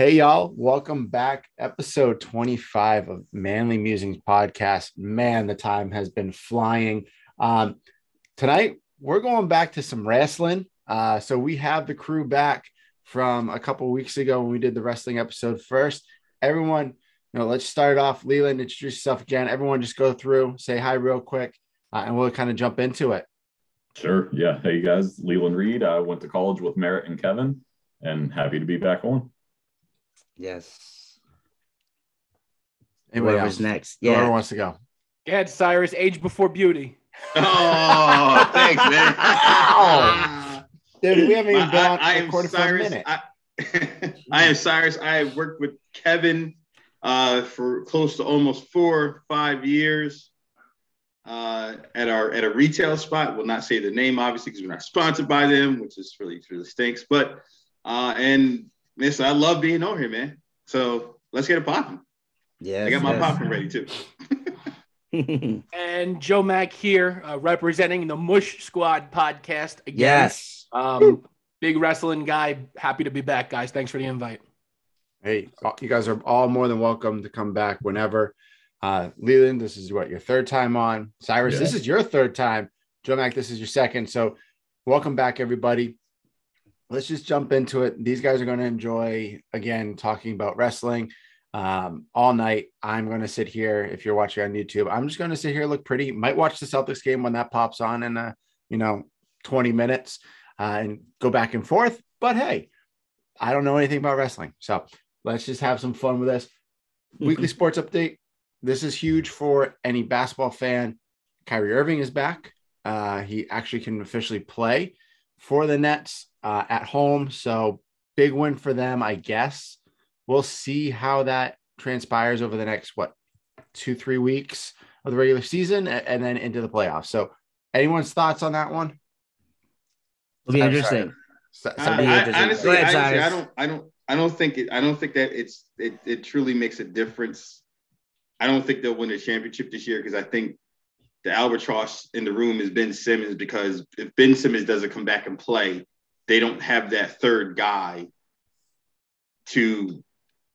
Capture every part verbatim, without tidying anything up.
Hey, y'all. Welcome back. Episode twenty-five of Manly Musings podcast. Man, the time has been flying. Um, tonight, we're going back to some wrestling. Uh, so we have the crew back from a couple weeks ago when we did the wrestling episode first. Everyone, you know, let's start off. Leland, introduce yourself again. Everyone just go through, say hi real quick, uh, and we'll kind of jump into it. Sure. Yeah. Hey, guys. Leland Reed. I went to college with Merritt and Kevin, and happy to be back on. Yes. Anyway, whoever's next. Yeah. Whoever wants to go. Gad Cyrus, age before beauty. Oh, thanks, man. Wow. Dude, we haven't even been on I, I am Cyrus. I, I am Cyrus. I worked with Kevin uh, for close to almost four, five years uh, at our at a retail spot. We'll not say the name, obviously, because we're not sponsored by them, which is really, really stinks. But uh, and Listen, I love being on here, man. So let's get it popping. Yeah, I got my yes. popcorn ready too. And Joe Mack here, uh, representing the Mush Squad podcast again. Yes, um, big wrestling guy. Happy to be back, guys. Thanks for the invite. Hey, you guys are all more than welcome to come back whenever. Uh, Leland, this is what your third time on. Cyrus, yeah. This is your third time. Joe Mack, this is your second. So welcome back, everybody. Let's just jump into it. These guys are going to enjoy, again, talking about wrestling um, all night. I'm going to sit here, if you're watching on YouTube, I'm just going to sit here, look pretty. Might watch the Celtics game when that pops on in, uh, you know, twenty minutes uh, and go back and forth. But hey, I don't know anything about wrestling. So let's just have some fun with this. Mm-hmm. Weekly sports update. This is huge for any basketball fan. Kyrie Irving is back. Uh, he actually can officially play for the Nets. Uh, at home, so big win for them, I guess. We'll see how that transpires over the next, what, two, three weeks of the regular season and then into the playoffs. So anyone's thoughts on that one? It'll be I'm interesting. So, so uh, be I, interesting. Honestly, ahead, honestly I don't I don't I don't think it I don't think that it's it, it truly makes a difference. I don't think they'll win a championship this year because I think the albatross in the room is Ben Simmons, because if Ben Simmons doesn't come back and play, they don't have that third guy to,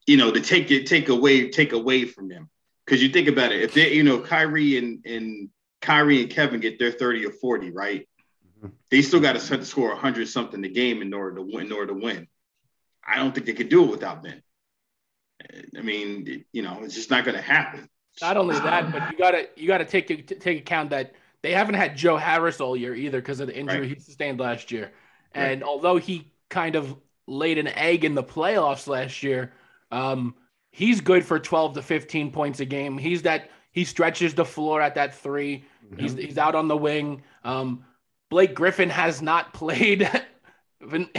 you know, to take it, take away, take away from them. Because you think about it, if they, you know, Kyrie and and Kyrie and Kevin get their thirty or forty, right? Mm-hmm. They still got to score one hundred something a game in order to win. In order to win, I don't think they could do it without Ben. I mean, it, you know, it's just not going to happen. Not only that, but you gotta you gotta take take account that they haven't had Joe Harris all year either because of the injury right. he sustained last year. And although he kind of laid an egg in the playoffs last year, um, he's good for twelve to fifteen points a game. He's that he stretches the floor at that three. Mm-hmm. He's he's out on the wing. Um, Blake Griffin has not played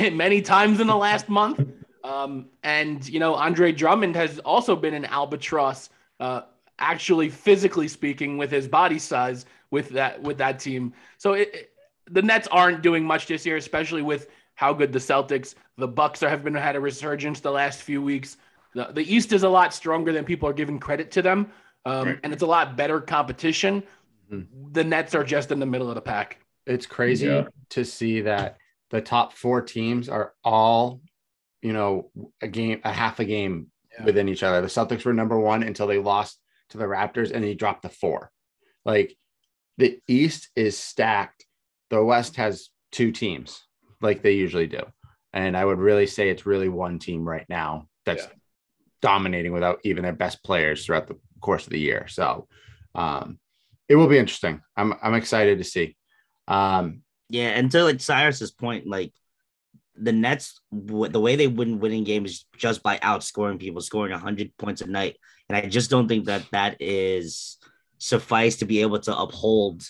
many times in the last month. Um, and, you know, Andre Drummond has also been an albatross, uh, actually physically speaking, with his body size with that with that team. So it, it the Nets aren't doing much this year, especially with how good the Celtics, the Bucks are, have been had a resurgence the last few weeks. The, the East is a lot stronger than people are giving credit to them, um, right. and it's a lot better competition. Mm-hmm. The Nets are just in the middle of the pack. It's crazy yeah. to see that the top four teams are all, you know, a game, a half a game yeah. within each other. The Celtics were number one until they lost to the Raptors, and they dropped the four. Like, the East is stacked. The West has two teams like they usually do. And I would really say it's really one team right now that's yeah. dominating without even their best players throughout the course of the year. So um, it will be interesting. I'm I'm excited to see. Um, yeah. And to like Cyrus's point, like the Nets, w- the way they win winning games is just by outscoring people, scoring one hundred points a night. And I just don't think that that is suffice to be able to uphold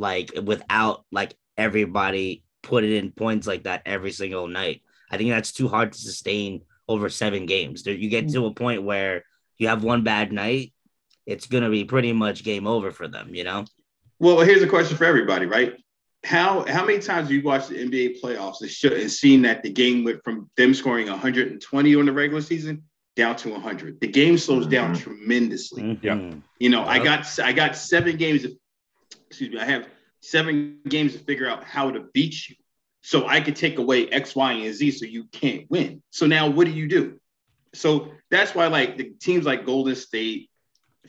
like without like everybody putting in points like that every single night. I think that's too hard to sustain over seven games. There, you get to a point where you have one bad night, it's going to be pretty much game over for them, you know? Well, here's a question for everybody, right? How how many times have you watched the N B A playoffs and, show, and seen that the game went from them scoring one hundred twenty on the regular season down to one hundred? The game slows mm-hmm. down tremendously. Mm-hmm. Yeah, you know, yep. I got I got seven games of Excuse me, I have seven games to figure out how to beat you. So I could take away X, Y, and Z so you can't win. So now what do you do? So that's why, like, the teams like Golden State,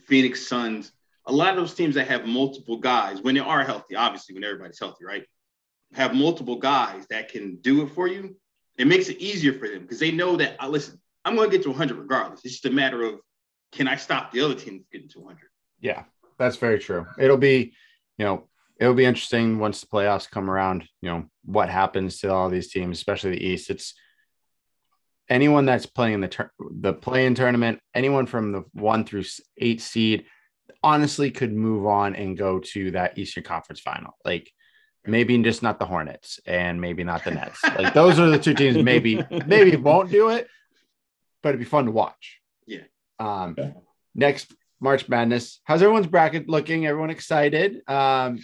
Phoenix Suns, a lot of those teams that have multiple guys, when they are healthy, obviously, when everybody's healthy, right, have multiple guys that can do it for you, it makes it easier for them because they know that, listen, I'm going to get to one hundred regardless. It's just a matter of, can I stop the other team from getting to one hundred? Yeah, that's very true. It'll be, you know, it'll be interesting once the playoffs come around, you know, what happens to all these teams, especially the East. It's anyone that's playing in the tur- the play-in tournament, anyone from the one through eight seed, honestly could move on and go to that Eastern Conference final. Like, maybe just not the Hornets and maybe not the Nets. Like, those are the two teams maybe maybe won't do it, but it'd be fun to watch. Yeah. Um, yeah. Next, March Madness. How's everyone's bracket looking? Everyone excited? Um,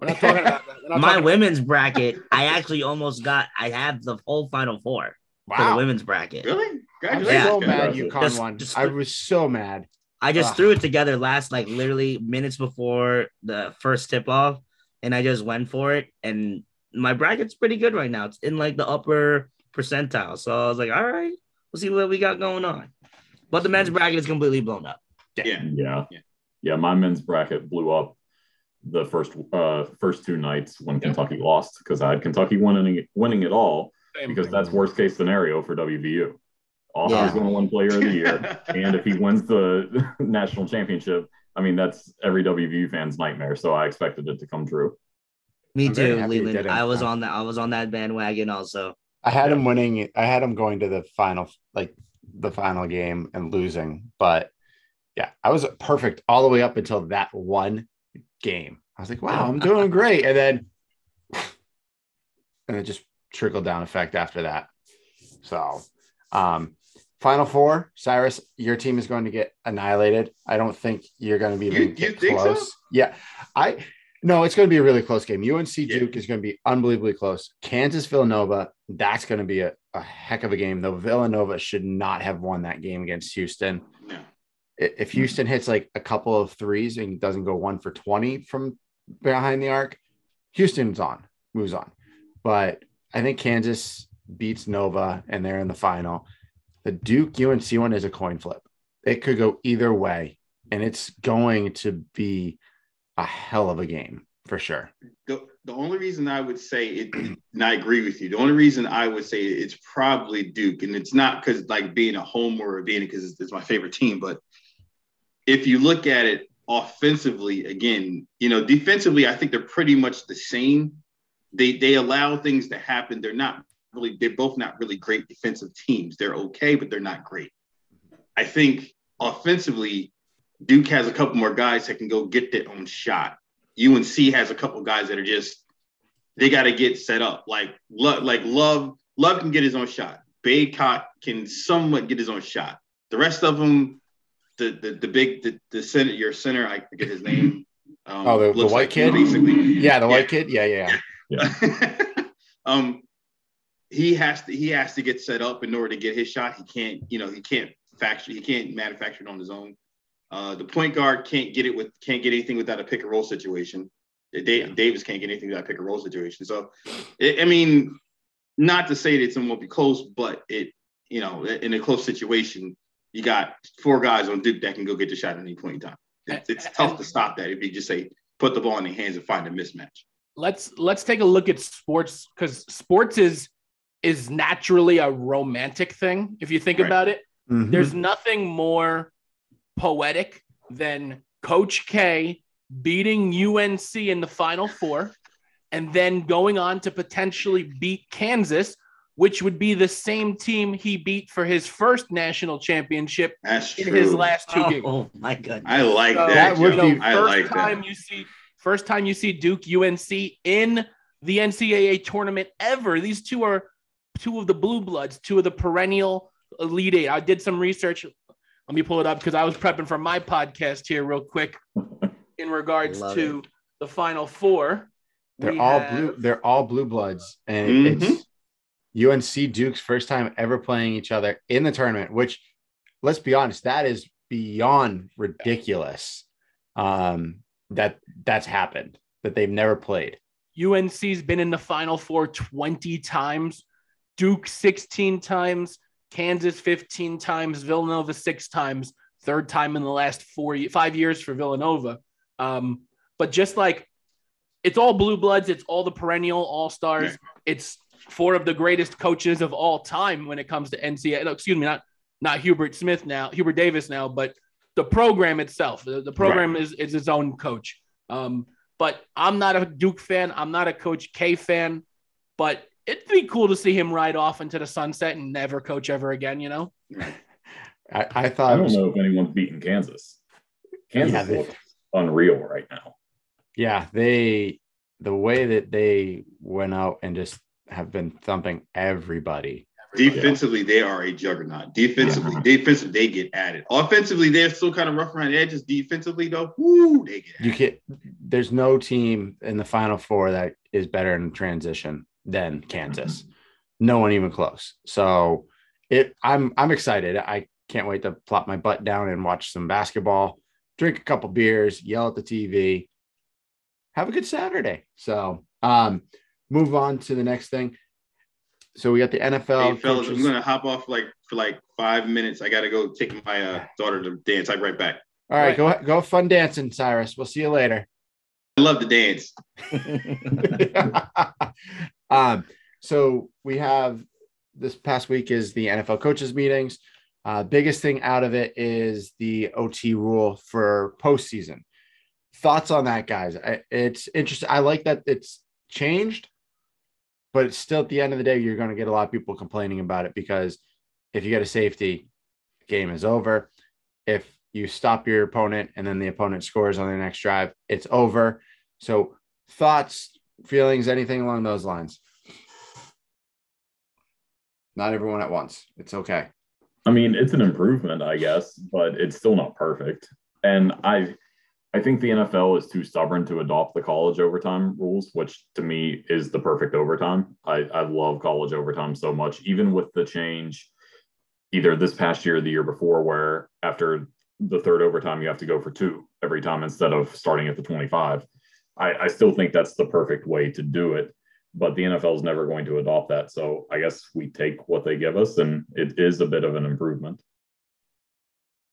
we're not talking about that. We're not My talking women's about- bracket, I actually almost got, I have the whole Final Four. Wow. For the women's bracket. Really? Congratulations. I'm so yeah. mad UConn just, won. Just, I was so mad. I just Ugh. threw it together last, like, literally minutes before the first tip-off, and I just went for it, and my bracket's pretty good right now. It's in, like, the upper percentile. So I was like, all right, we'll see what we got going on. But the men's bracket is completely blown up. Yeah. Yeah. Yeah. Yeah, my men's bracket blew up the first uh, first two nights when yeah. Kentucky lost, because I had Kentucky winning, winning it all, because that's worst case scenario for W V U. Austin's yeah. going to win Player of the Year, and if he wins the national championship, I mean, that's every W V U fan's nightmare. So I expected it to come true. Me I'm too, Leland. I was on that. I was on that bandwagon also. I had yeah. him winning. I had him going to the final, like the final game, and losing. But yeah, I was perfect all the way up until that one game. I was like, wow, I'm doing great, and then and it just trickled down effect after that. So, um. Final Four, Cyrus, your team is going to get annihilated. I don't think you're going to be even you, you think close. So? Yeah, I no, it's going to be a really close game. U N C yeah. Duke is going to be unbelievably close. Kansas Villanova, that's going to be a, a heck of a game. Though Villanova should not have won that game against Houston. No. If Houston hits like a couple of threes and doesn't go one for twenty from behind the arc, Houston's on, moves on. But I think Kansas beats Nova, and they're in the final. The Duke U N C one is a coin flip. It could go either way, and it's going to be a hell of a game for sure. The, the only reason I would say it, and I agree with you, the only reason I would say it's probably Duke, and it's not because like being a homer or being because it's, it's my favorite team, but if you look at it offensively, again, you know, defensively, I think they're pretty much the same. They they allow things to happen. They're not. Really, they're both not really great defensive teams. They're okay, but they're not great. I think offensively, Duke has a couple more guys that can go get their own shot. U N C has a couple guys that are just, they got to get set up. Like, love, like love, love can get his own shot. Baycock can somewhat get his own shot. The rest of them, the the, the big, the, the center, your center, I forget his name. Um, oh, the, the white like kid? Basically. Yeah, the yeah. white kid? Yeah, yeah, yeah. yeah. um, He has to he has to get set up in order to get his shot. He can't, you know, he can't factor, he can't manufacture it on his own. Uh, the point guard can't get it with can't get anything without a pick and roll situation. Dave, yeah. Davis can't get anything without a pick and roll situation. So, it, I mean, not to say that it's won't be close, but it, you know, in a close situation, you got four guys on Duke that can go get the shot at any point in time. It's, it's tough to stop that if you just say put the ball in their hands and find a mismatch. Let's let's take a look at sports, because sports is. is naturally a romantic thing. If you think right. about it, mm-hmm. there's nothing more poetic than Coach K beating U N C in the Final Four and then going on to potentially beat Kansas, which would be the same team he beat for his first national championship That's in true. his last two oh, games. Oh my goodness. I like so that. that would be, I first like time that. You see, first time you see Duke U N C in the N C A A tournament ever. These two are two of the blue bloods, two of the perennial Elite Eight. I did some research. Let me pull it up because I was prepping for my podcast here real quick in regards Love to it. the Final Four. They're all have... blue. They're all blue bloods. And mm-hmm. it's U N C Duke's first time ever playing each other in the tournament, which, let's be honest, that is beyond ridiculous um, that that's happened, that they've never played. U N C's been in the Final Four twenty times. Duke sixteen times, Kansas fifteen times, Villanova six times, third time in the last four, five years for Villanova. Um, but just like it's all blue bloods, it's all the perennial all-stars. Yeah. It's four of the greatest coaches of all time when it comes to N C A A. No, excuse me, not not Hubert Smith now, Hubert Davis now, but the program itself. The, the program right. is, is its own coach. Um, but I'm not a Duke fan. I'm not a Coach K fan. But it'd be cool to see him ride off into the sunset and never coach ever again, you know? I, I thought I don't was, know if anyone's beaten Kansas. Kansas yeah, they, looks unreal right now. Yeah, they the way that they went out and just have been thumping everybody. everybody Defensively, else. They are a juggernaut. Defensively, yeah. defensively, they get at it. Offensively, they're still kind of rough around the edges. Defensively, though, whoo, they get at you it. Can't, there's no team in the Final Four that is better in transition than Kansas. No one even close. So it I'm I'm excited. I can't wait to plop my butt down and watch some basketball, drink a couple beers, yell at the T V, have a good Saturday. So um move on to the next thing. So we got the N F L. Hey, fellas, I'm gonna hop off like for like five minutes. I gotta go take my uh, daughter to dance. I'll be right back. All right, All right. go go fun dancing, Cyrus. We'll see you later. I love to dance. Um, so we have this past week is the N F L coaches meetings. Uh, biggest thing out of it is the O T rule for postseason. Thoughts on that, guys? I, it's interesting. I like that it's changed, but it's still at the end of the day, you're going to get a lot of people complaining about it because if you get a safety, game is over. If you stop your opponent and then the opponent scores on the next drive, it's over. So thoughts, feelings, anything along those lines? Not everyone at once. It's okay. I mean, it's an improvement, I guess, but it's still not perfect. And I I think the N F L is too stubborn to adopt the college overtime rules, which to me is the perfect overtime. I, I love college overtime so much, even with the change either this past year or the year before, where after the third overtime, you have to go for two every time instead of starting at the twenty-five. I, I still think that's the perfect way to do it, but the N F L is never going to adopt that. So I guess we take what they give us, and it is a bit of an improvement.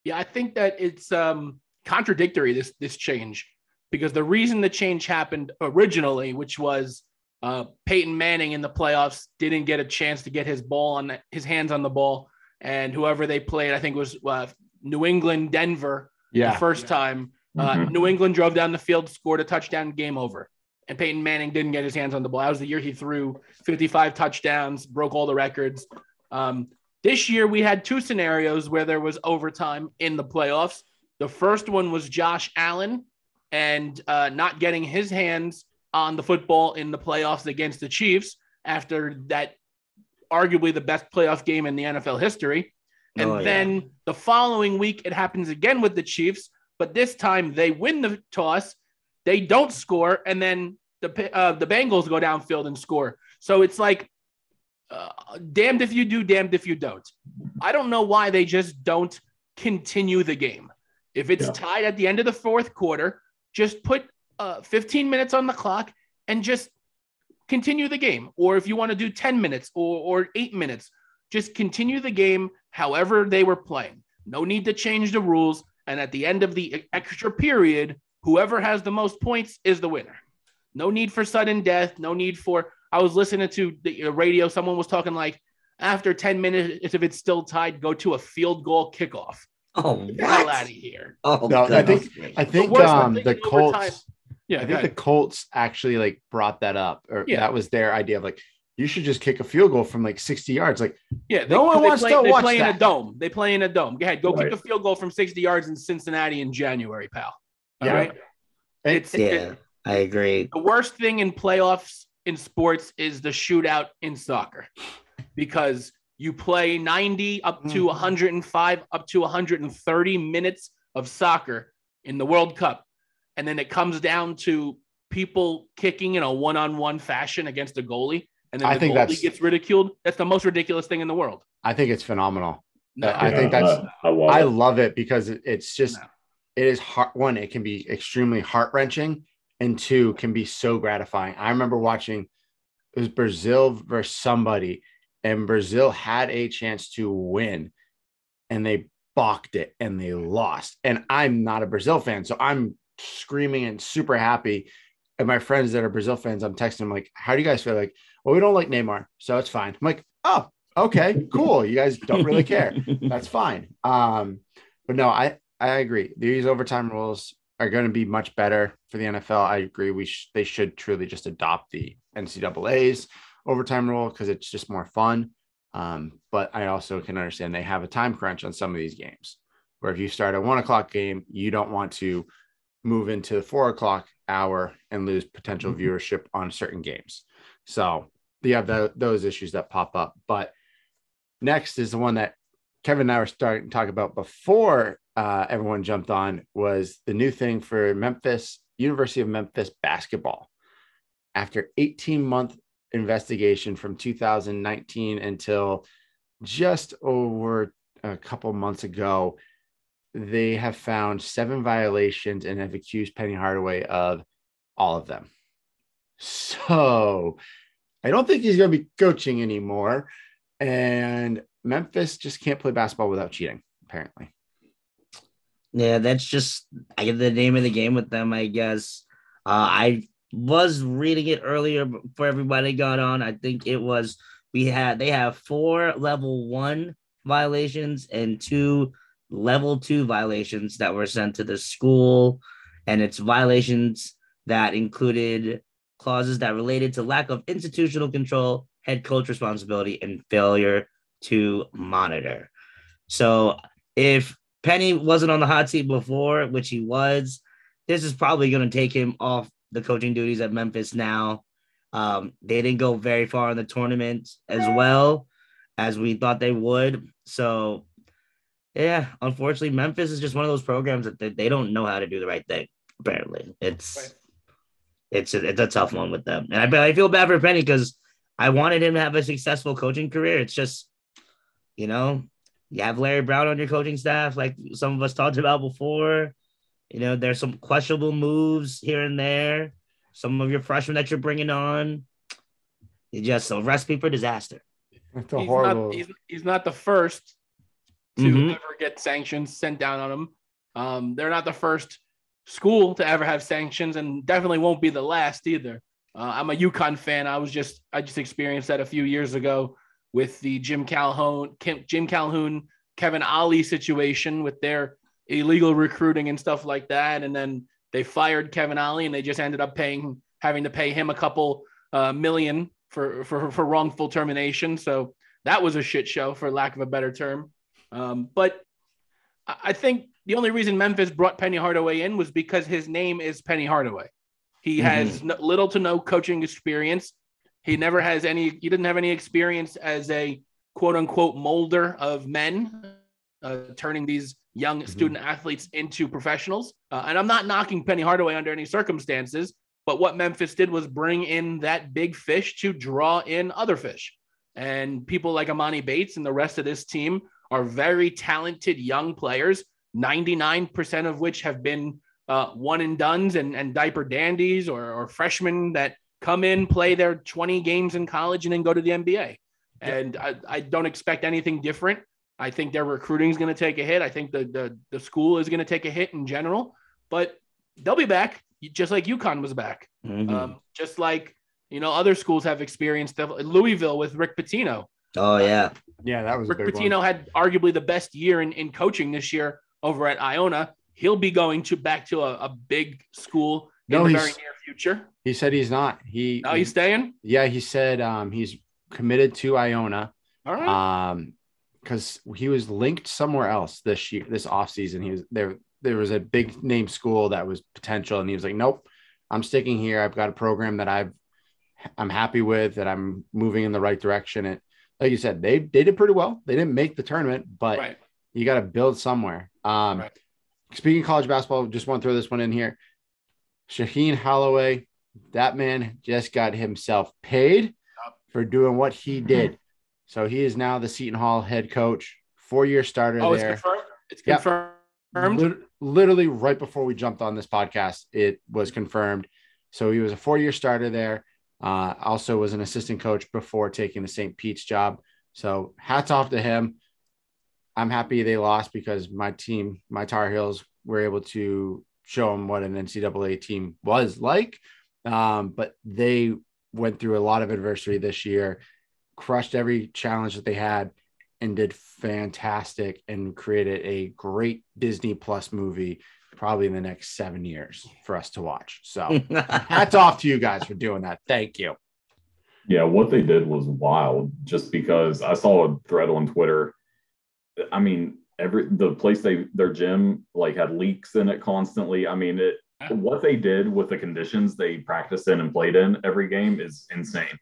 Yeah, I think that it's um, contradictory, this this change, because the reason the change happened originally, which was uh, Peyton Manning in the playoffs didn't get a chance to get his ball on the, his hands on the ball, and whoever they played, I think it was uh, New England, Denver, yeah. the first yeah. time. Uh, mm-hmm. New England drove down the field, scored a touchdown, game over. And Peyton Manning didn't get his hands on the ball. That was the year he threw fifty-five touchdowns, broke all the records. Um, this year we had two scenarios where there was overtime in the playoffs. The first one was Josh Allen and uh, not getting his hands on the football in the playoffs against the Chiefs after that arguably the best playoff game in the N F L history. And oh, yeah. then the following week it happens again with the Chiefs. But this time they win the toss, they don't score, and then the uh, the Bengals go downfield and score. So it's like uh, damned if you do, damned if you don't. I don't know why they just don't continue the game. If it's yeah. tied at the end of the fourth quarter, just put uh, fifteen minutes on the clock and just continue the game. Or if you want to do ten minutes or, or eight minutes, just continue the game however they were playing. No need to change the rules. And at the end of the extra period, whoever has the most points is the winner. No need for sudden death. No need for – I was listening to the radio. Someone was talking like, after ten minutes, if it's still tied, go to a field goal kickoff. Oh, what? Get the hell out of here. Oh, no, I think, I think the, um, the Colts overtime, – yeah, I think the Colts actually, like, brought that up. Or yeah. That was their idea of, like, you should just kick a field goal from like sixty yards. Like, yeah, they, no one wants play, to they watch play that. in a dome. They play in a dome. Go ahead, go right. kick a field goal from sixty yards in Cincinnati in January, pal. All yeah. right, it's yeah, it, I agree. The worst thing in playoffs in sports is the shootout in soccer, because you play ninety up to mm-hmm. one hundred and five, up to one hundred and thirty minutes of soccer in the World Cup, and then it comes down to people kicking in a one-on-one fashion against a goalie. And then I the think that gets ridiculed. That's the most ridiculous thing in the world. I think it's phenomenal. No, I yeah, think that's, uh, I, love, I it. love it because it, it's just, no. it is heart one. It can be extremely heart wrenching, and two, can be so gratifying. I remember watching, it was Brazil versus somebody, and Brazil had a chance to win and they balked it and they lost. And I'm not a Brazil fan, so I'm screaming and super happy. And my friends that are Brazil fans, I'm texting them like, how do you guys feel? Like, well, we don't like Neymar, so it's fine. I'm like, oh, okay, cool. You guys don't really care. That's fine. Um, but no, I, I agree. These overtime rules are going to be much better for the N F L. I agree. We sh- they should truly just adopt the N C A A's overtime rule because it's just more fun. Um, but I also can understand they have a time crunch on some of these games where if you start a one o'clock game, you don't want to move into the four o'clock hour and lose potential mm-hmm. viewership on certain games. So you have the, those issues that pop up. But next is the one that Kevin and I were starting to talk about before uh, everyone jumped on, was the new thing for Memphis, University of Memphis basketball. After eighteen month investigation from two thousand nineteen until just over a couple months ago, they have found seven violations and have accused Penny Hardaway of all of them. So I don't think he's going to be coaching anymore. And Memphis just can't play basketball without cheating, apparently. Yeah, that's just I get the name of the game with them, I guess. Uh, I was reading it earlier before everybody got on. I think it was we had they have four level one violations and two level two violations that were sent to the school. And it's violations that included clauses that related to lack of institutional control, head coach responsibility, and failure to monitor. So if Penny wasn't on the hot seat before, which he was, this is probably going to take him off the coaching duties at Memphis now. Um, they didn't go very far in the tournament as well as we thought they would. So, yeah, unfortunately, Memphis is just one of those programs that they, they don't know how to do the right thing, apparently. It's right. it's, a, it's a tough one with them. And I, I feel bad for Penny because I wanted him to have a successful coaching career. It's just, you know, you have Larry Brown on your coaching staff, like some of us talked about before. You know, there's some questionable moves here and there. Some of your freshmen that you're bringing on, it's just a recipe for disaster. That's a he's, horrible... not, he's, he's not the first to mm-hmm. ever get sanctions sent down on him. Um, they're not the first school to ever have sanctions, and definitely won't be the last either. Uh, I'm a UConn fan. I was just I just experienced that a few years ago with the Jim Calhoun, Kim, Jim Calhoun, Kevin Ali situation with their illegal recruiting and stuff like that. And then they fired Kevin Ali and they just ended up paying, having to pay him a couple uh, million for, for, for wrongful termination. So that was a shit show, for lack of a better term. Um, but I think the only reason Memphis brought Penny Hardaway in was because his name is Penny Hardaway. He has mm-hmm. no, little to no coaching experience. He never has any, he didn't have any experience as a quote unquote molder of men, uh, turning these young mm-hmm. student athletes into professionals. Uh, and I'm not knocking Penny Hardaway under any circumstances, but what Memphis did was bring in that big fish to draw in other fish. And people like Imani Bates and the rest of this team are very talented young players, ninety-nine percent of which have been uh, one and dones and, and diaper dandies or, or freshmen that come in, play their twenty games in college, and then go to the N B A. And I, I don't expect anything different. I think their recruiting is going to take a hit. I think the, the, the school is going to take a hit in general, but they'll be back just like UConn was back. Mm-hmm. Um, just like, you know, other schools have experienced stuff. Louisville with Rick Pitino. Oh yeah. Uh, yeah. That was Rick a big Pitino one. Had arguably the best year in, in coaching this year over at Iona. He'll be going to back to a, a big school no, in the very near future. He said he's not. He Oh, he's he, staying? Yeah, he said um, he's committed to Iona. All right. Um, because he was linked somewhere else this year, this offseason. He was there. There was a big name school that was potential, and he was like, "Nope, I'm sticking here. I've got a program that I've I'm happy with, that I'm moving in the right direction." And like you said, they they did pretty well. They didn't make the tournament, but right. you got to build somewhere. Um, right. Speaking of college basketball, just want to throw this one in here. Shaheen Holloway, that man just got himself paid for doing what he did. So he is now the Seton Hall head coach, four-year starter oh, there. It's confirmed? It's confirmed? Yep. Lit- literally right before we jumped on this podcast, it was confirmed. So he was a four-year starter there. Uh, also was an assistant coach before taking the Saint Pete's job. So hats off to him. I'm happy they lost because my team, my Tar Heels, were able to show them what an N C double A team was like. Um, but they went through a lot of adversity this year, crushed every challenge that they had, and did fantastic and created a great Disney Plus movie probably in the next seven years for us to watch. So hats off to you guys for doing that. Thank you. Yeah, what they did was wild just because I saw a thread on Twitter. I mean, every the place they their gym like had leaks in it constantly. I mean, it what they did with the conditions they practiced in and played in every game is insane.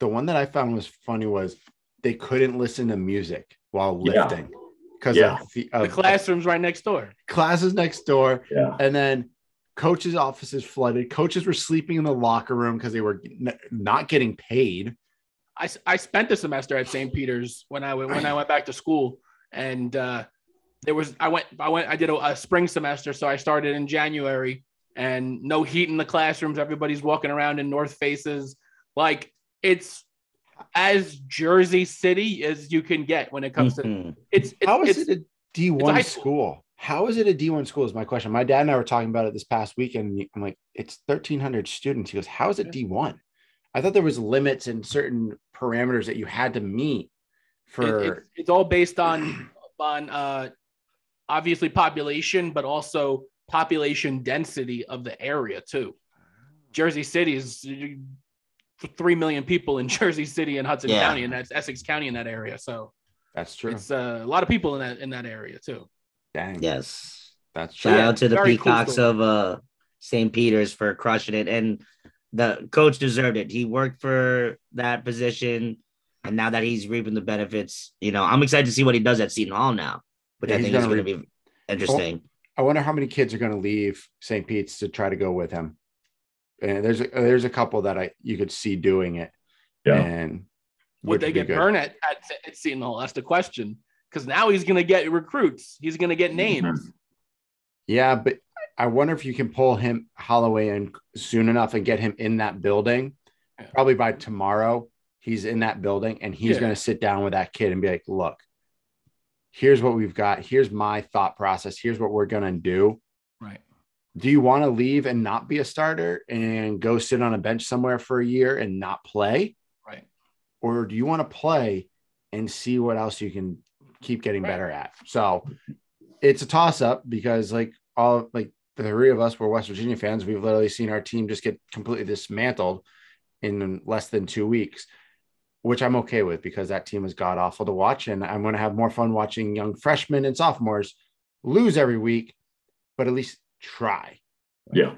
The one that I found was funny was they couldn't listen to music while lifting because yeah. yeah. of the, of the classrooms right next door. Classes next door. Yeah. And then coaches' offices flooded. Coaches were sleeping in the locker room because they were n- not getting paid. I, I spent the semester at Saint Peter's when I went when I went back to school, and uh, there was I went I went I did a, a spring semester, so I started in January, and no heat in the classrooms. Everybody's walking around in North Faces, like it's as Jersey City as you can get when it comes mm-hmm. to it's, it's. How is it's, it a D one a school? school? How is it a D one school is my question. My dad and I were talking about it this past weekend. I'm like, it's thirteen hundred students. He goes, how is it D one? I thought there was limits and certain parameters that you had to meet for. It, it, it's all based on, on uh, obviously population, but also population density of the area too. Jersey City is three million people in Jersey City and Hudson yeah. County, and that's Essex County in that area. So that's true. It's uh, a lot of people in that, in that area too. Dang. Yes, that's true. Shout out to the Very Peacocks cool of uh, Saint Peter's for crushing it, and the coach deserved it. He worked for that position, and now that he's reaping the benefits, you know, I'm excited to see what he does at Seton Hall now, which yeah, I think is going to be interesting. I wonder how many kids are going to leave Saint Pete's to try to go with him. And there's a, there's a couple that I you could see doing it. Yeah. And would they get burned at, at, at Seton Hall? That's the question. Because now he's going to get recruits. He's going to get names. Yeah, but I wonder if you can pull him Holloway in soon enough and get him in that building. Probably by tomorrow, he's in that building, and he's yeah. going to sit down with that kid and be like, look, here's what we've got. Here's my thought process. Here's what we're going to do. Right. Do you want to leave and not be a starter and go sit on a bench somewhere for a year and not play? Right. Or do you want to play and see what else you can keep getting right. better at? So it's a toss up because like all like the three of us were West Virginia fans. We've literally seen our team just get completely dismantled in less than two weeks, which I'm okay with because that team is god awful to watch. And I'm going to have more fun watching young freshmen and sophomores lose every week, but at least try. Yeah.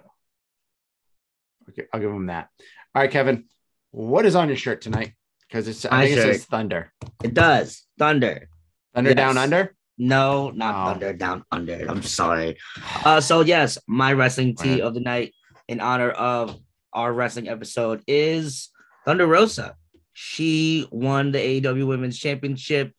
Okay. I'll give them that. All right, Kevin, what is on your shirt tonight? Cause it's, I My think shirt. It says Thunder. It does. Thunder. Thunder yes. Down Under? No, not oh. Thunder Down Under. I'm sorry. Uh, so, yes, my wrestling tea of the night in honor of our wrestling episode is Thunder Rosa. She won the A E W Women's Championship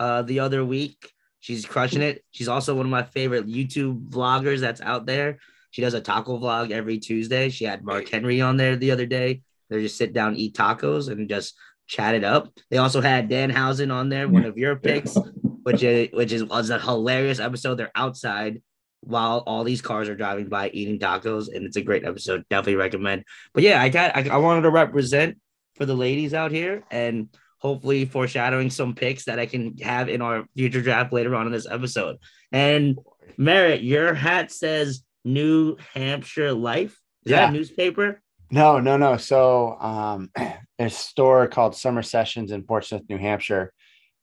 uh, the other week. She's crushing it. She's also one of my favorite YouTube vloggers that's out there. She does a taco vlog every Tuesday. She had Mark Henry on there the other day. They just sit down, eat tacos, and just chat it up. They also had Danhausen on there, one of your picks. Which is, which is was a hilarious episode. They're outside while all these cars are driving by eating tacos, and it's a great episode. Definitely recommend. But yeah, I got I, I wanted to represent for the ladies out here, and hopefully foreshadowing some picks that I can have in our future draft later on in this episode. And Merritt, your hat says New Hampshire Life. Is yeah. that a newspaper? No, no, no. So um, a store called Summer Sessions in Portsmouth, New Hampshire.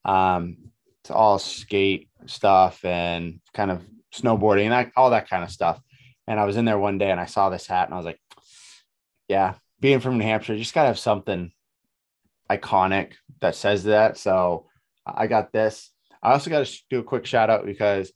Um, It's all skate stuff and kind of snowboarding and I, all that kind of stuff. And I was in there one day and I saw this hat and I was like, yeah, being from New Hampshire, you just got to have something iconic that says that. So I got this. I also got to do a quick shout out because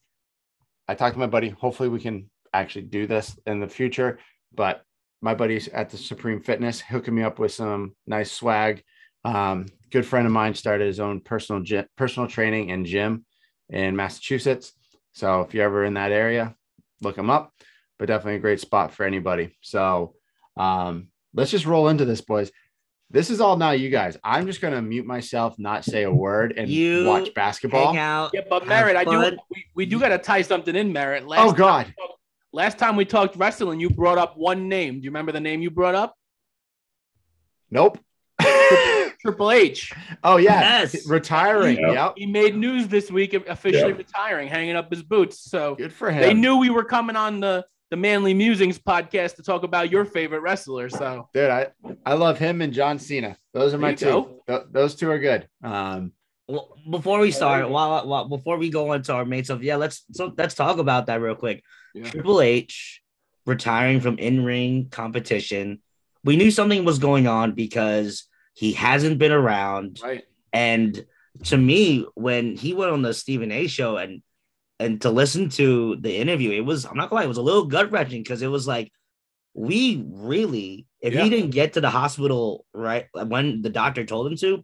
I talked to my buddy. Hopefully we can actually do this in the future, but my buddy's at the Supreme Fitness hooking me up with some nice swag. Um, good friend of mine started his own personal gym, personal training and gym in Massachusetts. So if you're ever in that area, look him up, but definitely a great spot for anybody. So um, let's just roll into this, boys. This is all now you guys. I'm just going to mute myself, not say a word, and you watch basketball. Out, yeah, but Merritt, I do, we, we do got to tie something in, Merritt. Last oh, God. Time talked, last time we talked wrestling, you brought up one name. Do you remember the name you brought up? Nope. Triple H. Oh, yeah. Yes. Retiring. Yep. Yep. He made news this week of officially yep. retiring, hanging up his boots. So good for him. They knew we were coming on the – the Manly Musings podcast to talk about your favorite wrestler. So, dude, I, I love him and John Cena. Those are my two. Th- those two are good. Um, well, before we start, while, while before we go into our main stuff, yeah, let's so let's talk about that real quick. Yeah. Triple H retiring from in-ring competition. We knew something was going on because he hasn't been around. Right. And to me, when he went on the Stephen A show and And to listen to the interview, it was, I'm not gonna lie, it was a little gut-wrenching because it was like, we really, if yeah. he didn't get to the hospital right when the doctor told him to,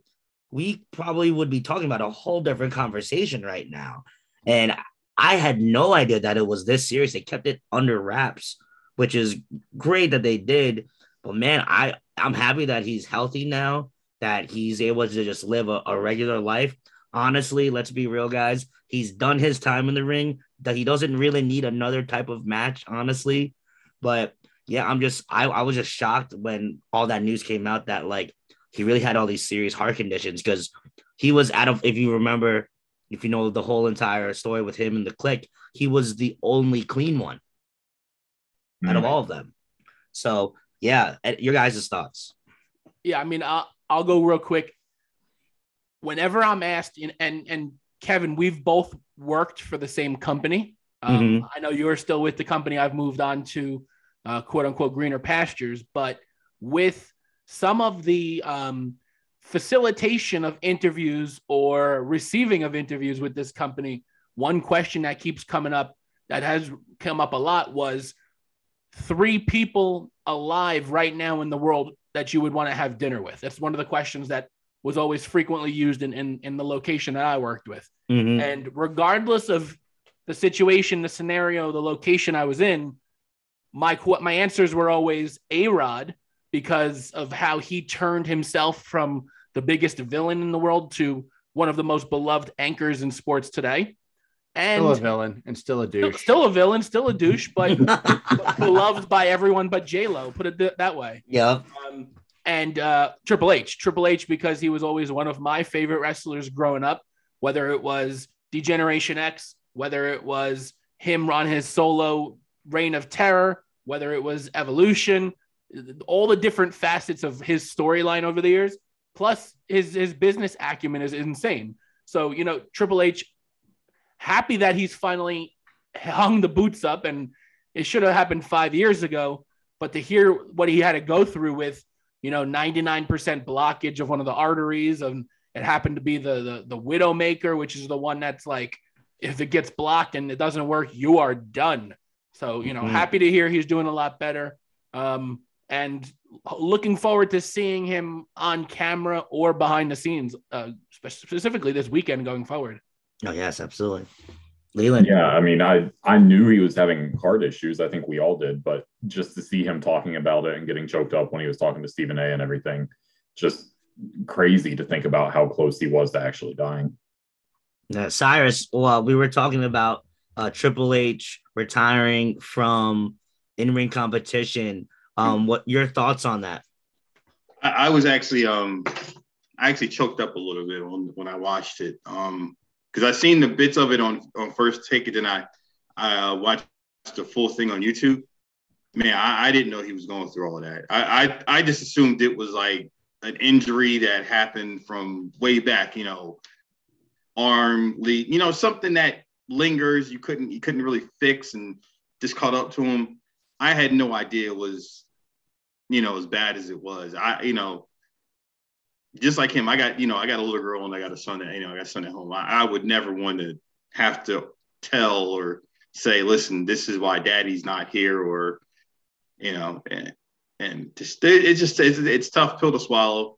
we probably would be talking about a whole different conversation right now. And I had no idea that it was this serious. They kept it under wraps, which is great that they did. But man, I, I'm happy that he's healthy now, that he's able to just live a, a regular life. Honestly, let's be real, guys. He's done his time in the ring. That he doesn't really need another type of match, honestly. But yeah, I'm just I, I was just shocked when all that news came out that like he really had all these serious heart conditions because he was out of if you remember, if you know the whole entire story with him and the Click, he was the only clean one mm-hmm. out of all of them. So yeah, your guys' thoughts. Yeah, I mean, I'll I'll go real quick. Whenever I'm asked, and, and and Kevin, we've both worked for the same company. Um, mm-hmm. I know you're still with the company. I've moved on to uh, quote unquote greener pastures, but with some of the um, facilitation of interviews or receiving of interviews with this company, one question that keeps coming up that has come up a lot was three people alive right now in the world that you would want to have dinner with. That's one of the questions that was always frequently used in, in, in the location that I worked with. Mm-hmm. And regardless of the situation, the scenario, the location I was in, my, my answers were always A-Rod because of how he turned himself from the biggest villain in the world to one of the most beloved anchors in sports today. And still a villain and still a douche. Still, still a villain, still a douche, but beloved by everyone but J-Lo, put it th- that way. Yeah. Um, And uh, Triple H, Triple H, because he was always one of my favorite wrestlers growing up, whether it was D-Generation X, whether it was him on his solo reign of terror, whether it was Evolution, all the different facets of his storyline over the years, plus his, his business acumen is insane. So, you know, Triple H, happy that he's finally hung the boots up, and it should have happened five years ago, but to hear what he had to go through with, you know, ninety-nine percent blockage of one of the arteries, and it happened to be the, the the Widowmaker, which is the one that's like, if it gets blocked and it doesn't work, you are done. So, you know, mm-hmm. happy to hear he's doing a lot better, um, and looking forward to seeing him on camera or behind the scenes, uh, specifically this weekend going forward. Oh, yes, absolutely. Leland. Yeah, I mean, I, I knew he was having heart issues. I think we all did. But just to see him talking about it and getting choked up when he was talking to Stephen A and everything, just crazy to think about how close he was to actually dying. Now, Cyrus, well, we were talking about uh, Triple H retiring from in-ring competition. Um, what your thoughts on that? I, I was actually um, I actually choked up a little bit when, when I watched it. Um Because I seen the bits of it on, on First Take, and then I, I uh, watched the full thing on YouTube. Man, I, I didn't know he was going through all of that. I, I I just assumed it was like an injury that happened from way back, you know, arm, lead, you know, something that lingers. You couldn't you couldn't really fix, and just caught up to him. I had no idea it was, you know, as bad as it was. I you know. Just like him, I got, you know, I got a little girl and I got a son that, you know, I got a son at home. I, I would never want to have to tell or say, listen, this is why daddy's not here, or, you know, and, and just, it, it just, it's, it's tough pill to swallow.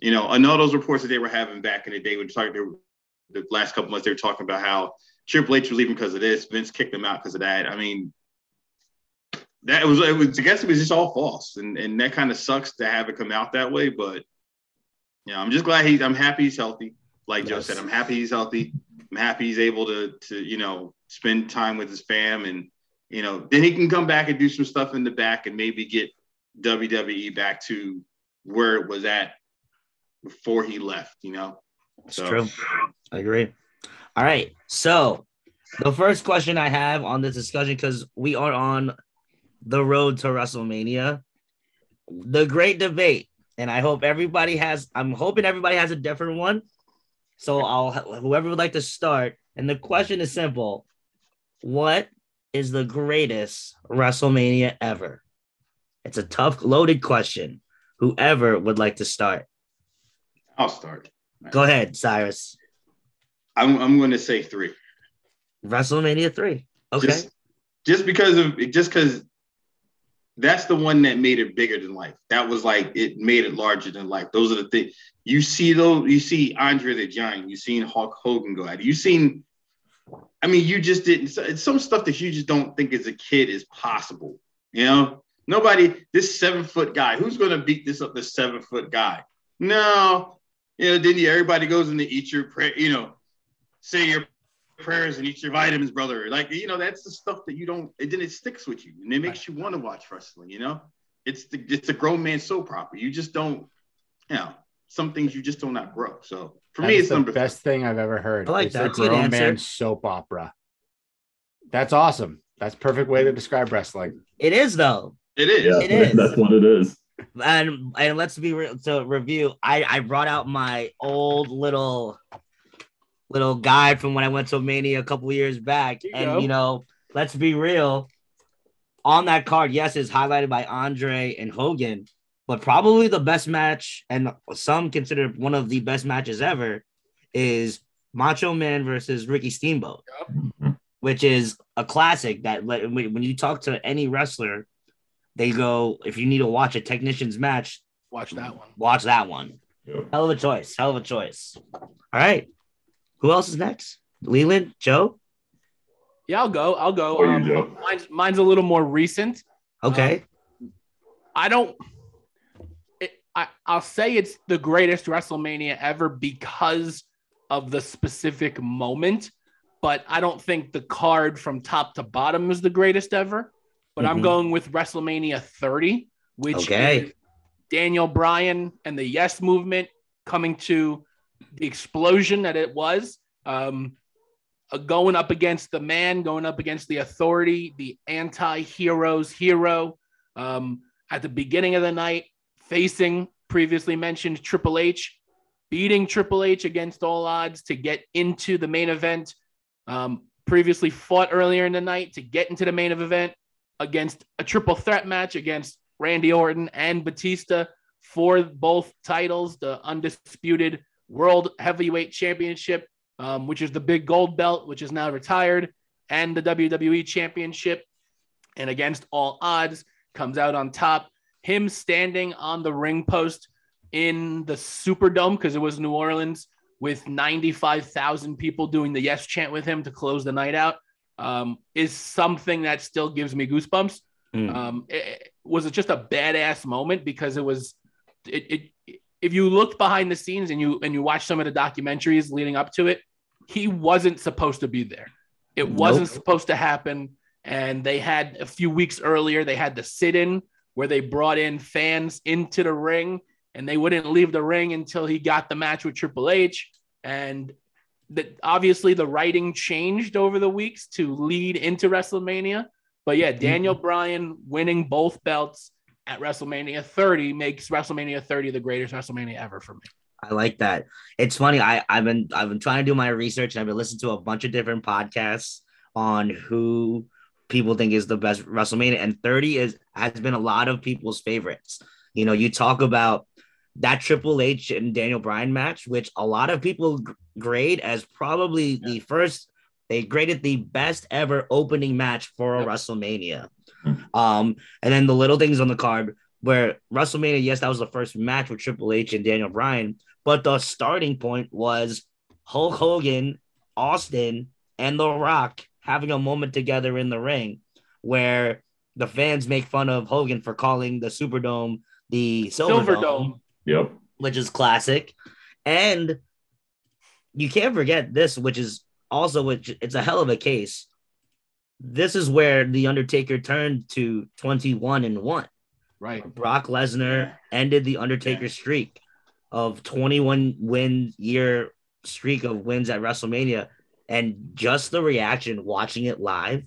You know, and all those reports that they were having back in the day, when talking, they were, the last couple months, they were talking about how Triple H was leaving because of this, Vince kicked him out because of that. I mean, that was, it was, I guess it was just all false. And, and that kind of sucks to have it come out that way, but you know, I'm just glad he's, I'm happy he's healthy. Like yes. Joe said, I'm happy he's healthy. I'm happy he's able to, to, you know, spend time with his fam, and, you know, then he can come back and do some stuff in the back and maybe get W W E back to where it was at before he left, you know? That's so true. I agree. All right. So the first question I have on this discussion, because we are on the road to WrestleMania, the great debate. And I hope everybody has, I'm hoping everybody has a different one. So I'll, whoever would like to start. And the question is simple. What is the greatest WrestleMania ever? It's a tough, loaded question. Whoever would like to start. I'll start. Right. Go ahead, Cyrus. I'm, I'm going to say three. WrestleMania three. Okay. Just, just because of just because that's the one that made it bigger than life. That was like it made it larger than life. Those are the things you see though. You see Andre the Giant. You've seen Hulk Hogan go at it. You've seen, I mean, you just didn't. It's some stuff that you just don't think as a kid is possible. You know, nobody. This seven foot guy. Who's going to beat this up? The seven foot guy. No. You know. Then you, everybody goes in to eat your prayer. You know, say your prayers and eat your vitamins, brother. Like, you know, that's the stuff that you don't, it then it sticks with you and it makes you want to watch wrestling, you know? It's the it's the grown man soap opera. You just don't, you know, some things you just don't not grow. So for that me, it's the number best three. Thing I've ever heard. I like it's that. The grown man soap opera. That's awesome. That's perfect way to describe wrestling. It is though. It is. Yeah, it is. That's what it is. And and let's be real to review. I, I brought out my old little Little guide from when I went to Mania a couple years back. You and, go. you know, let's be real. On that card, yes, it's highlighted by Andre and Hogan, but probably the best match, and some consider one of the best matches ever, is Macho Man versus Ricky Steamboat, yep. which is a classic that when you talk to any wrestler, they go, if you need to watch a technician's match, watch that one. Watch that one. Yep. Hell of a choice. Hell of a choice. All right. Who else is next? Leland? Joe? Yeah, I'll go. I'll go. Um, you, Joe? Mine's, mine's a little more recent. Okay. Um, I don't it, – I, I'll say it's the greatest WrestleMania ever because of the specific moment, but I don't think the card from top to bottom is the greatest ever. But mm-hmm. I'm going with WrestleMania thirty, which okay. is Daniel Bryan and the Yes Movement coming to – the explosion that it was, um, uh, going up against the man, going up against the authority, the anti-hero's hero, um, at the beginning of the night, facing previously mentioned Triple H, beating Triple H against all odds to get into the main event, um, previously fought earlier in the night to get into the main event against a triple threat match against Randy Orton and Batista for both titles, the undisputed World Heavyweight Championship, um, which is the big gold belt, which is now retired, and the W W E Championship, and against all odds, comes out on top. Him standing on the ring post in the Superdome, because it was New Orleans, with ninety-five thousand people doing the yes chant with him to close the night out, um, is something that still gives me goosebumps. Mm. Um, it, it was just a badass moment because it was – it. it if you looked behind the scenes and you and you watch some of the documentaries leading up to it, he wasn't supposed to be there. It wasn't nope. supposed to happen. And they had a few weeks earlier, they had the sit-in where they brought in fans into the ring and they wouldn't leave the ring until he got the match with Triple H. And the, obviously the writing changed over the weeks to lead into WrestleMania. But yeah, Daniel mm-hmm. Bryan winning both belts at WrestleMania thirty makes WrestleMania thirty the greatest WrestleMania ever for me. I like that. It's funny. I, I've been I've been trying to do my research and I've been listening to a bunch of different podcasts on who people think is the best WrestleMania. And thirty is has been a lot of people's favorites. You know, you talk about that Triple H and Daniel Bryan match, which a lot of people grade as probably yeah. the first. They graded the best ever opening match for a yep. WrestleMania. Um, and then the little things on the card where WrestleMania, yes, that was the first match with Triple H and Daniel Bryan, but the starting point was Hulk Hogan, Austin, and The Rock having a moment together in the ring where the fans make fun of Hogan for calling the Superdome the Silver Silverdome. Dome. Yep. which is classic. And you can't forget this, which is also, which it's a hell of a case. This is where The Undertaker turned to twenty-one and one. Right. Brock Lesnar ended The Undertaker streak of twenty-one win year streak of wins at WrestleMania. And just the reaction watching it live,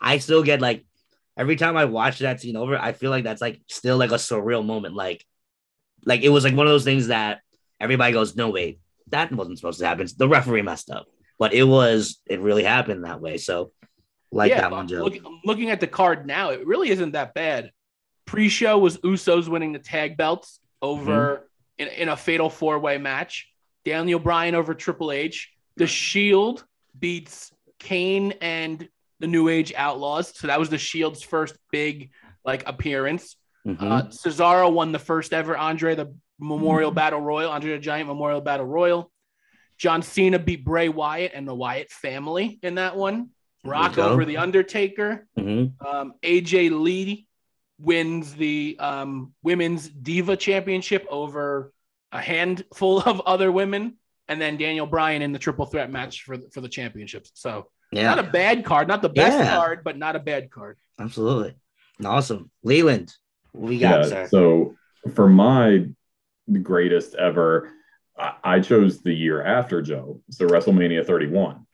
I still get like, every time I watch that scene over, I feel like that's like still like a surreal moment. Like, like it was like one of those things that everybody goes, no, wait, that wasn't supposed to happen. The referee messed up, but it was, it really happened that way. So like yeah, that one, Joe. Look, looking at the card now, it really isn't that bad. Pre-show was Usos winning the tag belts over mm-hmm. in, in a fatal four-way match. Daniel Bryan over Triple H. The Shield beats Kane and the New Age Outlaws. So that was the Shield's first big like appearance. Mm-hmm. Uh, Cesaro won the first ever Andre the Memorial mm-hmm. Battle Royal, Andre the Giant Memorial Battle Royal. John Cena beat Bray Wyatt and the Wyatt family in that one. Rock over The Undertaker. Mm-hmm. Um, A J Lee wins the um, Women's Diva Championship over a handful of other women. And then Daniel Bryan in the triple threat match for the, for the championships. So yeah. Not a bad card, not the best yeah. card, but not a bad card. Absolutely. Awesome. Leland, what we got, yeah, sir? So for my greatest ever, I, I chose the year after Joe. So WrestleMania thirty-one.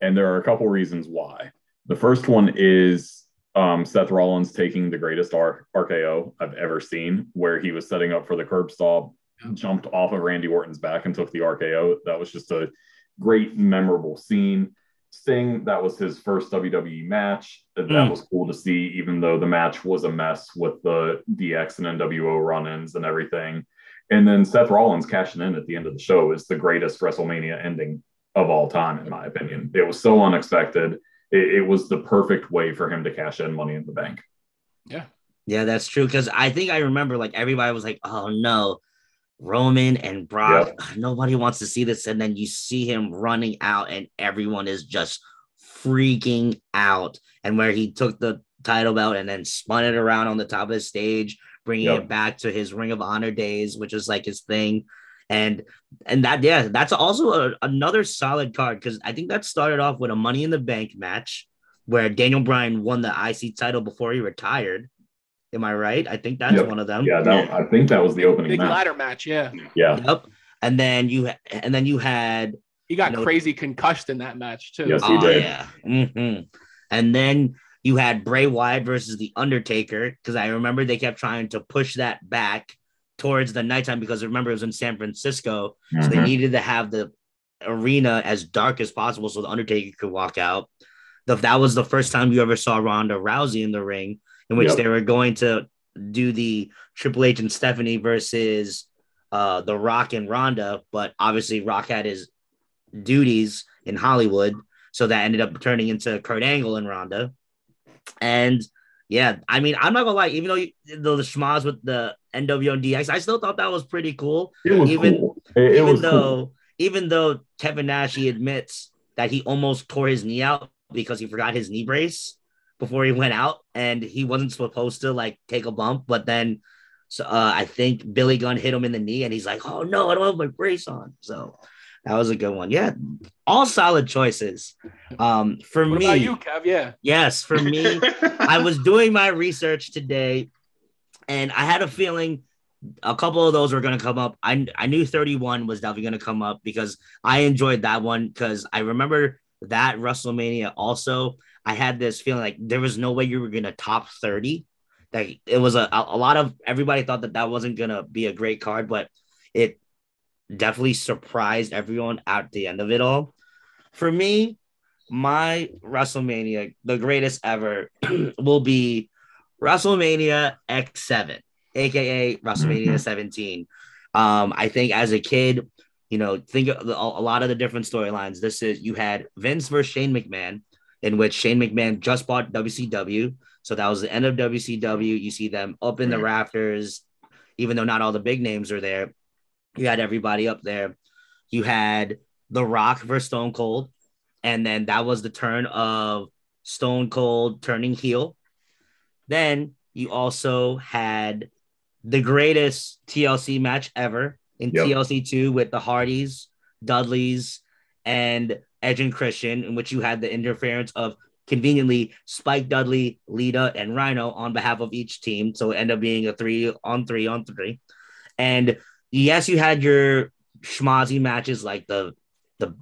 And there are a couple reasons why. The first one is um, Seth Rollins taking the greatest R- RKO I've ever seen, where he was setting up for the curb stop, jumped off of Randy Orton's back and took the R K O. That was just a great, memorable scene. Sting, that was his first W W E match. That mm. was cool to see, even though the match was a mess with the D X and N W O run-ins and everything. And then Seth Rollins cashing in at the end of the show is the greatest WrestleMania ending of all time, in my opinion. It was so unexpected. It, it was the perfect way for him to cash in Money in the Bank. Yeah. Yeah, that's true. Because I think I remember, like, everybody was like, oh, no. Roman and Brock, yep. Nobody wants to see this. And then you see him running out and everyone is just freaking out. And where he took the title belt and then spun it around on the top of the stage, bringing yep. it back to his Ring of Honor days, which is like his thing. And and that, yeah, that's also a, another solid card, because I think that started off with a Money in the Bank match where Daniel Bryan won the I C title before he retired. Am I right? I think that's yep. one of them. Yeah, that, I think that was the opening big match. Ladder match. Yeah. Yeah. Yep. And then you and then you had he got you know, crazy concussed in that match too. Yes, he oh, did. Yeah. Mm-hmm. And then you had Bray Wyatt versus The Undertaker, because I remember they kept trying to push that back towards the nighttime, because remember it was in San Francisco, mm-hmm. so they needed to have the arena as dark as possible so The Undertaker could walk out. The, that was the first time you ever saw Ronda Rousey in the ring, in which yep. they were going to do the Triple H and Stephanie versus uh, The Rock and Ronda, but obviously Rock had his duties in Hollywood, so that ended up turning into Kurt Angle and Ronda. And, yeah, I mean, I'm not going to lie, even though you, the, the schmoz with the N W O and D X, I still thought that was pretty cool. It was even cool. It, even, it though, cool. even though Kevin Nash, he admits that he almost tore his knee out because he forgot his knee brace before he went out, and he wasn't supposed to like take a bump, but then so uh, I think Billy Gunn hit him in the knee and he's like, oh no, I don't have my brace on. So that was a good one. Yeah. All solid choices. Um, for what me, about you, Kev? Yeah. Yes. For me, I was doing my research today and I had a feeling a couple of those were going to come up. I, I knew thirty-one was definitely going to come up because I enjoyed that one. Cause I remember that WrestleMania also, I had this feeling like there was no way you were going to top thirty. Like it was a, a lot of everybody thought that that wasn't going to be a great card, but it definitely surprised everyone at the end of it all. For me, my WrestleMania, the greatest ever, will be WrestleMania X seven, aka WrestleMania mm-hmm. seventeen. Um, I think as a kid, you know, think of the, a lot of the different storylines. This is you had Vince versus Shane McMahon, in which Shane McMahon just bought W C W. So that was the end of W C W. You see them up in the rafters, even though not all the big names are there. You had everybody up there. You had The Rock versus Stone Cold. And then that was the turn of Stone Cold turning heel. Then you also had the greatest T L C match ever, in yep. T L C two with the Hardys, Dudleys, and Edge and Christian, in which you had the interference of conveniently Spike Dudley, Lita, and Rhino on behalf of each team. So it ended up being a three on three on three. And yes, you had your schmazzy matches like the the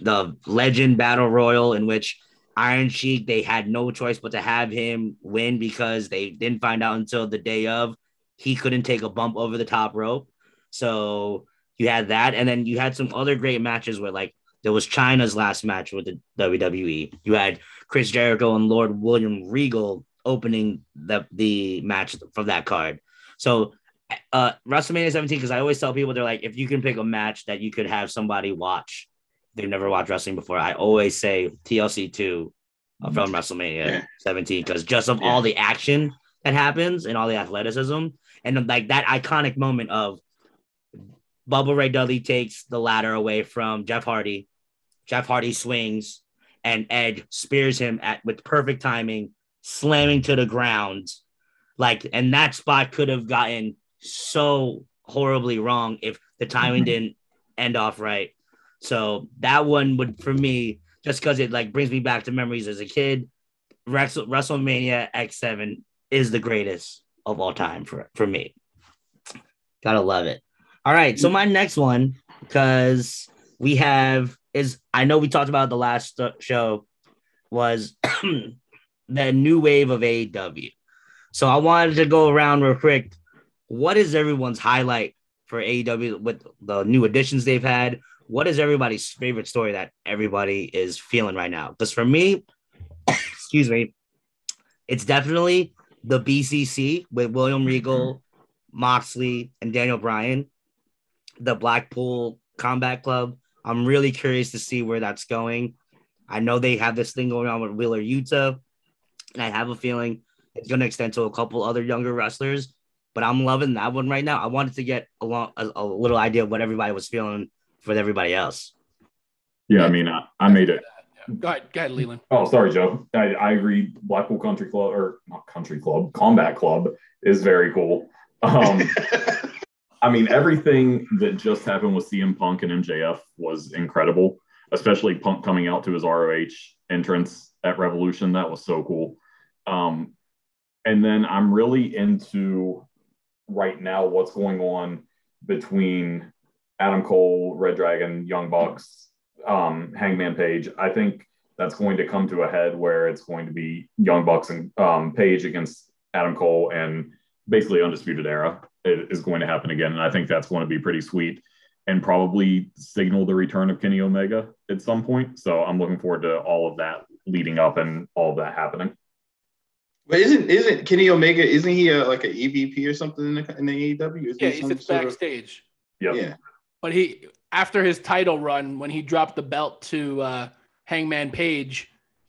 the Legend Battle Royal, in which Iron Sheik, they had no choice but to have him win because they didn't find out until the day of he couldn't take a bump over the top rope. So you had that. And then you had some other great matches where, like, there was Chyna's last match with the W W E. You had Chris Jericho and Lord William Regal opening the, the match from that card. So uh, WrestleMania seventeen, because I always tell people, they're like, if you can pick a match that you could have somebody watch, they've never watched wrestling before, I always say T L C two uh, from WrestleMania yeah. seventeen, because just of yeah. all the action that happens and all the athleticism and like that iconic moment of Bubba Ray Dudley takes the ladder away from Jeff Hardy. Jeff Hardy swings and Edge spears him at with perfect timing, slamming to the ground. Like, and that spot could have gotten so horribly wrong if the timing mm-hmm. didn't end off right. So that one would, for me, just because it like brings me back to memories as a kid, Wrestle- WrestleMania X seven is the greatest of all time for, for me. Gotta love it. All right, so my next one, because we have, is I know we talked about the last show, was the new wave of A E W. So I wanted to go around real quick. What is everyone's highlight for A E W with the new additions they've had? What is everybody's favorite story that everybody is feeling right now? Because for me, excuse me, it's definitely the B C C with William Regal, Moxley, and Daniel Bryan, the Blackpool Combat Club. I'm really curious to see where that's going. I know they have this thing going on with Wheeler Yuta, and I have a feeling it's going to extend to a couple other younger wrestlers, but I'm loving that one right now. I wanted to get a, long, a, a little idea of what everybody was feeling with everybody else. Yeah, I mean, I, I made it. Go ahead, go ahead, Leland. Oh, sorry, Joe. I, I agree. Blackpool Country Club, or not Country Club, Combat Club is very cool. Um, I mean, everything that just happened with C M Punk and M J F was incredible, especially Punk coming out to his R O H entrance at Revolution. That was so cool. Um, and then I'm really into right now what's going on between Adam Cole, Red Dragon, Young Bucks, um, Hangman Page. I think that's going to come to a head where it's going to be Young Bucks and um, Page against Adam Cole, and basically Undisputed Era is going to happen again. And I think that's going to be pretty sweet and probably signal the return of Kenny Omega at some point. So I'm looking forward to all of that leading up and all of that happening. But isn't isn't Kenny Omega, isn't he a, like an E V P or something in the, in the A E W? Isn't yeah, he's at backstage. Of... Yep. Yeah. But he, after his title run, when he dropped the belt to uh, Hangman Page,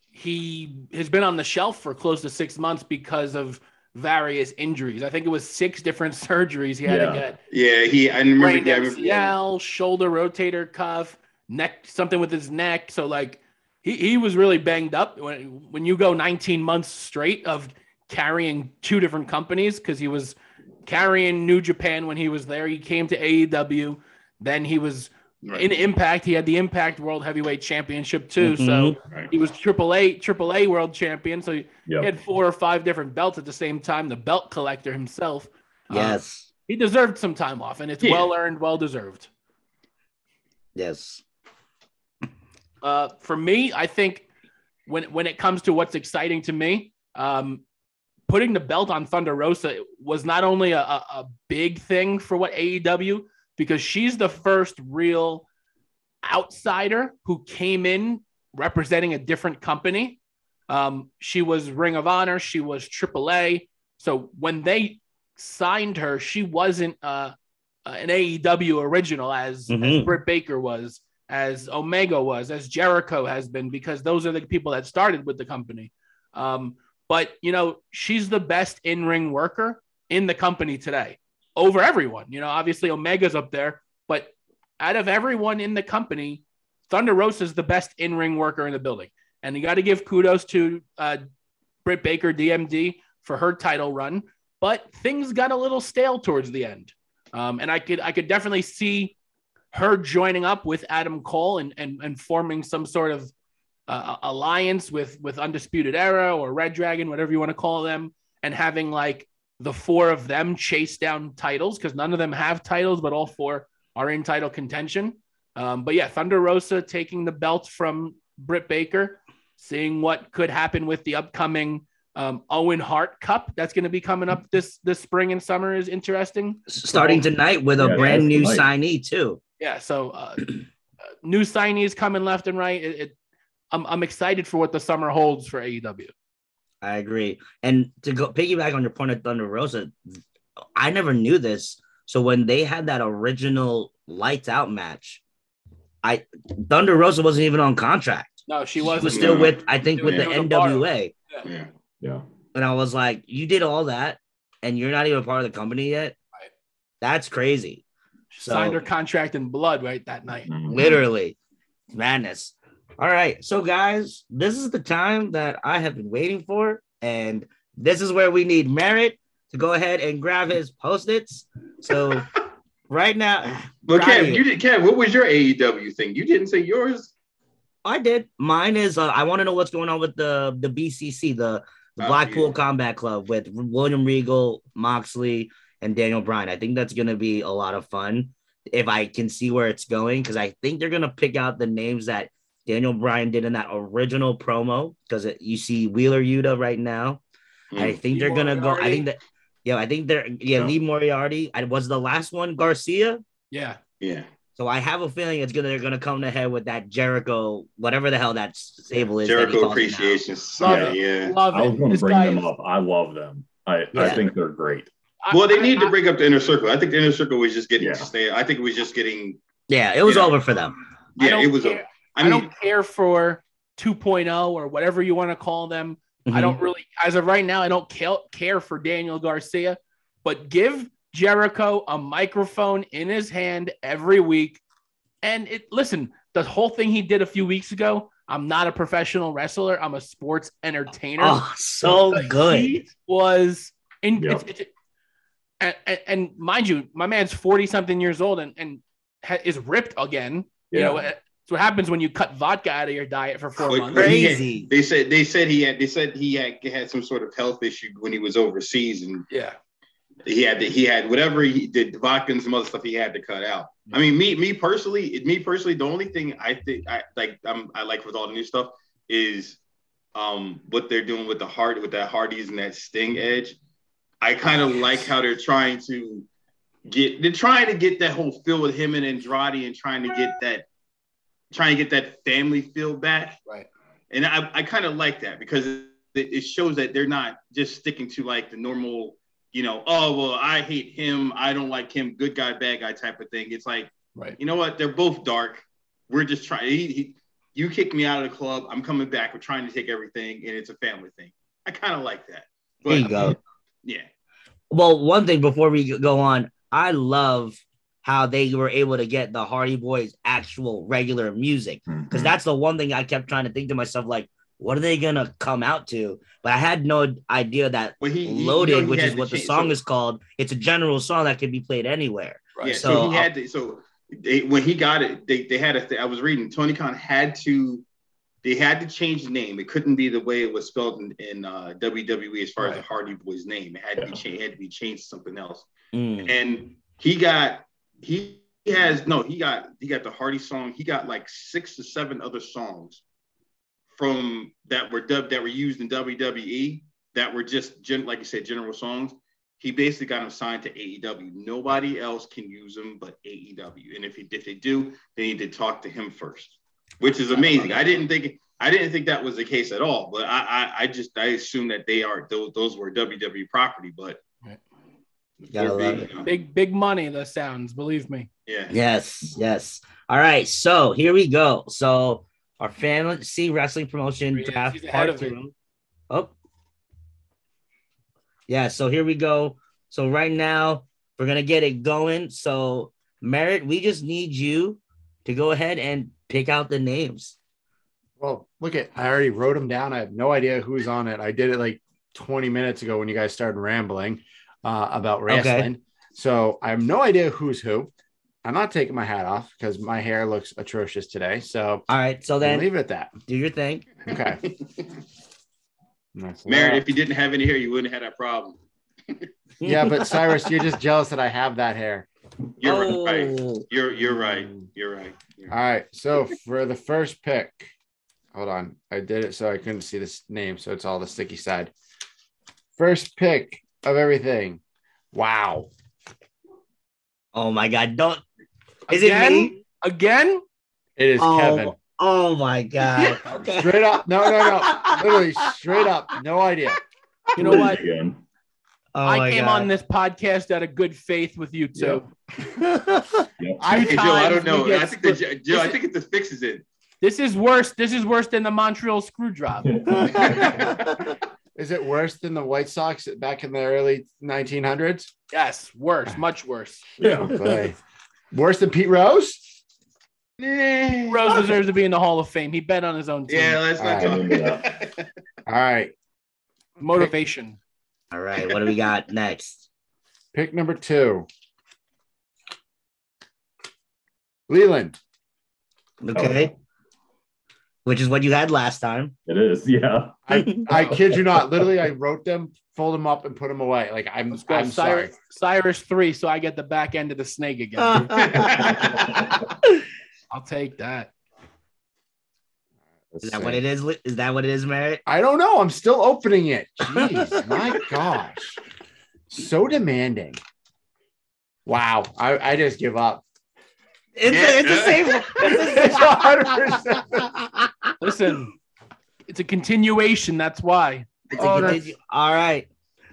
he has been on the shelf for close to six months because of various injuries. I think it was six different surgeries he had yeah. to get. Yeah, he. I remember that. M C L, yeah. shoulder rotator cuff, neck, something with his neck. So like, he he was really banged up. When when you go nineteen months straight of carrying two different companies, because he was carrying New Japan when he was there. He came to A E W. Then he was right. in Impact. He had the Impact World Heavyweight Championship too. Mm-hmm. So right. he was Triple A, Triple A World Champion. So he yep. had four or five different belts at the same time. The belt collector himself. Yes, uh, he deserved some time off, and it's yeah. well earned, well deserved. Yes. Uh, for me, I think when when it comes to what's exciting to me, um, putting the belt on Thunder Rosa was not only a, a big thing for what A E W. Because she's the first real outsider who came in representing a different company. Um, she was Ring of Honor. She was triple A. So when they signed her, she wasn't uh, an A E W original as, mm-hmm. as Britt Baker was, as Omega was, as Jericho has been, because those are the people that started with the company. Um, but, you know, she's the best in-ring worker in the company today. Over everyone, you know, obviously Omega's up there, but out of everyone in the company, Thunder Rosa is the best in-ring worker in the building. And you got to give kudos to uh, Britt Baker, D M D, for her title run. But things got a little stale towards the end. Um, and I could I could definitely see her joining up with Adam Cole and and, and forming some sort of uh, alliance with with Undisputed Era or Red Dragon, whatever you want to call them, and having like the four of them chase down titles, because none of them have titles, but all four are in title contention. Um, but yeah, Thunder Rosa taking the belt from Britt Baker, seeing what could happen with the upcoming um, Owen Hart Cup that's going to be coming up this this spring and summer is interesting. Starting so, tonight with a yeah, brand new tonight. signee too. Yeah, so uh, new signees coming left and right. It, it, I'm I'm excited for what the summer holds for A E W. I agree. And to go piggyback on your point of Thunder Rosa, I never knew this. So when they had that original lights out match, I Thunder Rosa wasn't even on contract. No, she wasn't. She was still yeah. with, I think, yeah. with the N W A. Yeah. yeah. Yeah. And I was like, you did all that and you're not even part of the company yet? Right. That's crazy. She so, signed her contract in blood right that night. Literally. Madness. All right, so guys, this is the time that I have been waiting for, and this is where we need Merritt to go ahead and grab his post-its. So right now, well, Kev, you did, Kev, what was your A E W thing? You didn't say yours. I did. Mine is uh, I want to know what's going on with the the B C C, the, the oh, Blackpool yeah. Combat Club, with William Regal, Moxley, and Daniel Bryan. I think that's going to be a lot of fun if I can see where it's going, because I think they're going to pick out the names that Daniel Bryan did in that original promo, because you see Wheeler Yuta right now. Mm, I think Lee they're going to go. I think that, yeah, I think they're, yeah, no. Lee Moriarty. I was the last one, Garcia. Yeah. Yeah. So I have a feeling it's going to, they're going to come to head with that Jericho, whatever the hell that stable is. Jericho Appreciation. Yeah. yeah. Love it. I was going to bring them is... up. I love them. I, yeah. I think they're great. I, well, they I, need I, to bring up the Inner Circle. I think the Inner Circle was just getting, yeah. I think it was just getting. Yeah. It was over know. for them. Yeah. It was care. over. I, mean, I don't care for two point oh or whatever you want to call them. Mm-hmm. I don't really, as of right now, I don't care for Daniel Garcia, but give Jericho a microphone in his hand every week. And it, listen, the whole thing he did a few weeks ago, I'm not a professional wrestler. I'm a sports entertainer. Oh, so but good. He was, in, yep. it's, it's, and, and, and mind you, my man's forty something years old and, and ha- is ripped again, yeah. you know, it's what happens when you cut vodka out of your diet for four but, months. Crazy. Had, they said they said he had they said he had, had some sort of health issue when he was overseas, and yeah, he had to, he had whatever he did, vodka and some other stuff he had to cut out. I mean, me me personally, me personally, the only thing I think I like I'm, I like with all the new stuff is um what they're doing with the hard with that Hardys and that Sting edge. I kind of oh, yes. like how they're trying to get they're trying to get that whole feel with him and Andrade and trying to get that. Trying to get that family feel back, right? And I, I kind of like that because it, it shows that they're not just sticking to like the normal, you know, oh well, I hate him, I don't like him, good guy, bad guy type of thing. It's like, right? You know what? They're both dark. We're just trying. He, he, you kicked me out of the club. I'm coming back. We're trying to take everything, and it's a family thing. I kind of like that. But, there you go. I mean, yeah. Well, one thing before we go on, I love how they were able to get the Hardy Boys actual regular music. Because that's the one thing I kept trying to think to myself, like, what are they going to come out to? But I had no idea that well, he, Loaded, he, you know, which is what the change, song so, is called, it's a general song that can be played anywhere. Right. Yeah, so, so he had to, so they, when he got it, they, they had a th- I was reading, Tony Khan had to, they had to change the name. It couldn't be the way it was spelled in, in uh, W W E as far right. as the Hardy Boys name. It had, yeah. to be cha- it had to be changed to something else. Mm. And he got... He has no. He got he got the Hardy song. He got like six to seven other songs from that were dubbed that were used in W W E that were just gen, like you said, general songs. He basically got him signed to A E W. Nobody else can use him but A E W. And if he if they do, they need to talk to him first, which is amazing. I didn't think I didn't think that was the case at all. But I I, I just I assume that they are those those were W W E property, but. Gotta love it. Big, big money, the sounds, believe me. Yeah. Yes, yes. All right, so here we go. So our fantasy wrestling promotion yeah, draft part two. Oh. Yeah, so here we go. So right now, we're going to get it going. So, Merritt, we just need you to go ahead and pick out the names. Well, look at, I already wrote them down. I have no idea who's on it. I did it like twenty minutes ago when you guys started rambling. Uh, about wrestling. Okay. So I have no idea who's who. I'm not taking my hat off because my hair looks atrocious today. So all right, so then leave it at that. Do your thing. Okay. Merritt, if you didn't have any hair, you wouldn't have had that problem. Yeah, but Cyrus, you're just jealous that I have that hair. You're oh. right. You're you're right. You're right. You're All right. So for the first pick, hold on. I did it so I couldn't see this name, so it's all the sticky side. First pick of everything. Wow. Oh my God! Don't. Is Again? it me? Again? It is oh. Kevin. Oh my God! Okay. Straight up. No, no, no. Literally straight up. No idea. You know what? Again. Oh I came God. on this podcast out of good faith with you two. Yep. Yep. I, hey, Joe, I don't know. I think, the, Joe, I think it just fixes it. This is worse. This is worse than the Montreal Screwdrop. Is it worse than the White Sox back in the early nineteen hundreds? Yes, worse. Much worse. Yeah. Okay. Worse than Pete Rose? Pete Rose deserves to be in the Hall of Fame. He bet on his own team. Yeah, let's not All talk about that. All right. Motivation. All right, what do we got next? Pick number two. Leland. Okay. Oh. Which is what you had last time. It is, yeah. I, I kid you not. Literally, I wrote them, folded them up, and put them away. Like, I'm, I'm Cyrus, sorry. Cyrus three, so I get the back end of the snake again. I'll take that. Let's is that see. what it is? Is that what it is, Merritt? I don't know. I'm still opening it. Jeez, my gosh. So demanding. Wow. I, I just give up. It's, yeah. a, it's the same. It's the same. one hundred percent. Listen, it's a continuation. That's why. Oh, that's... All right.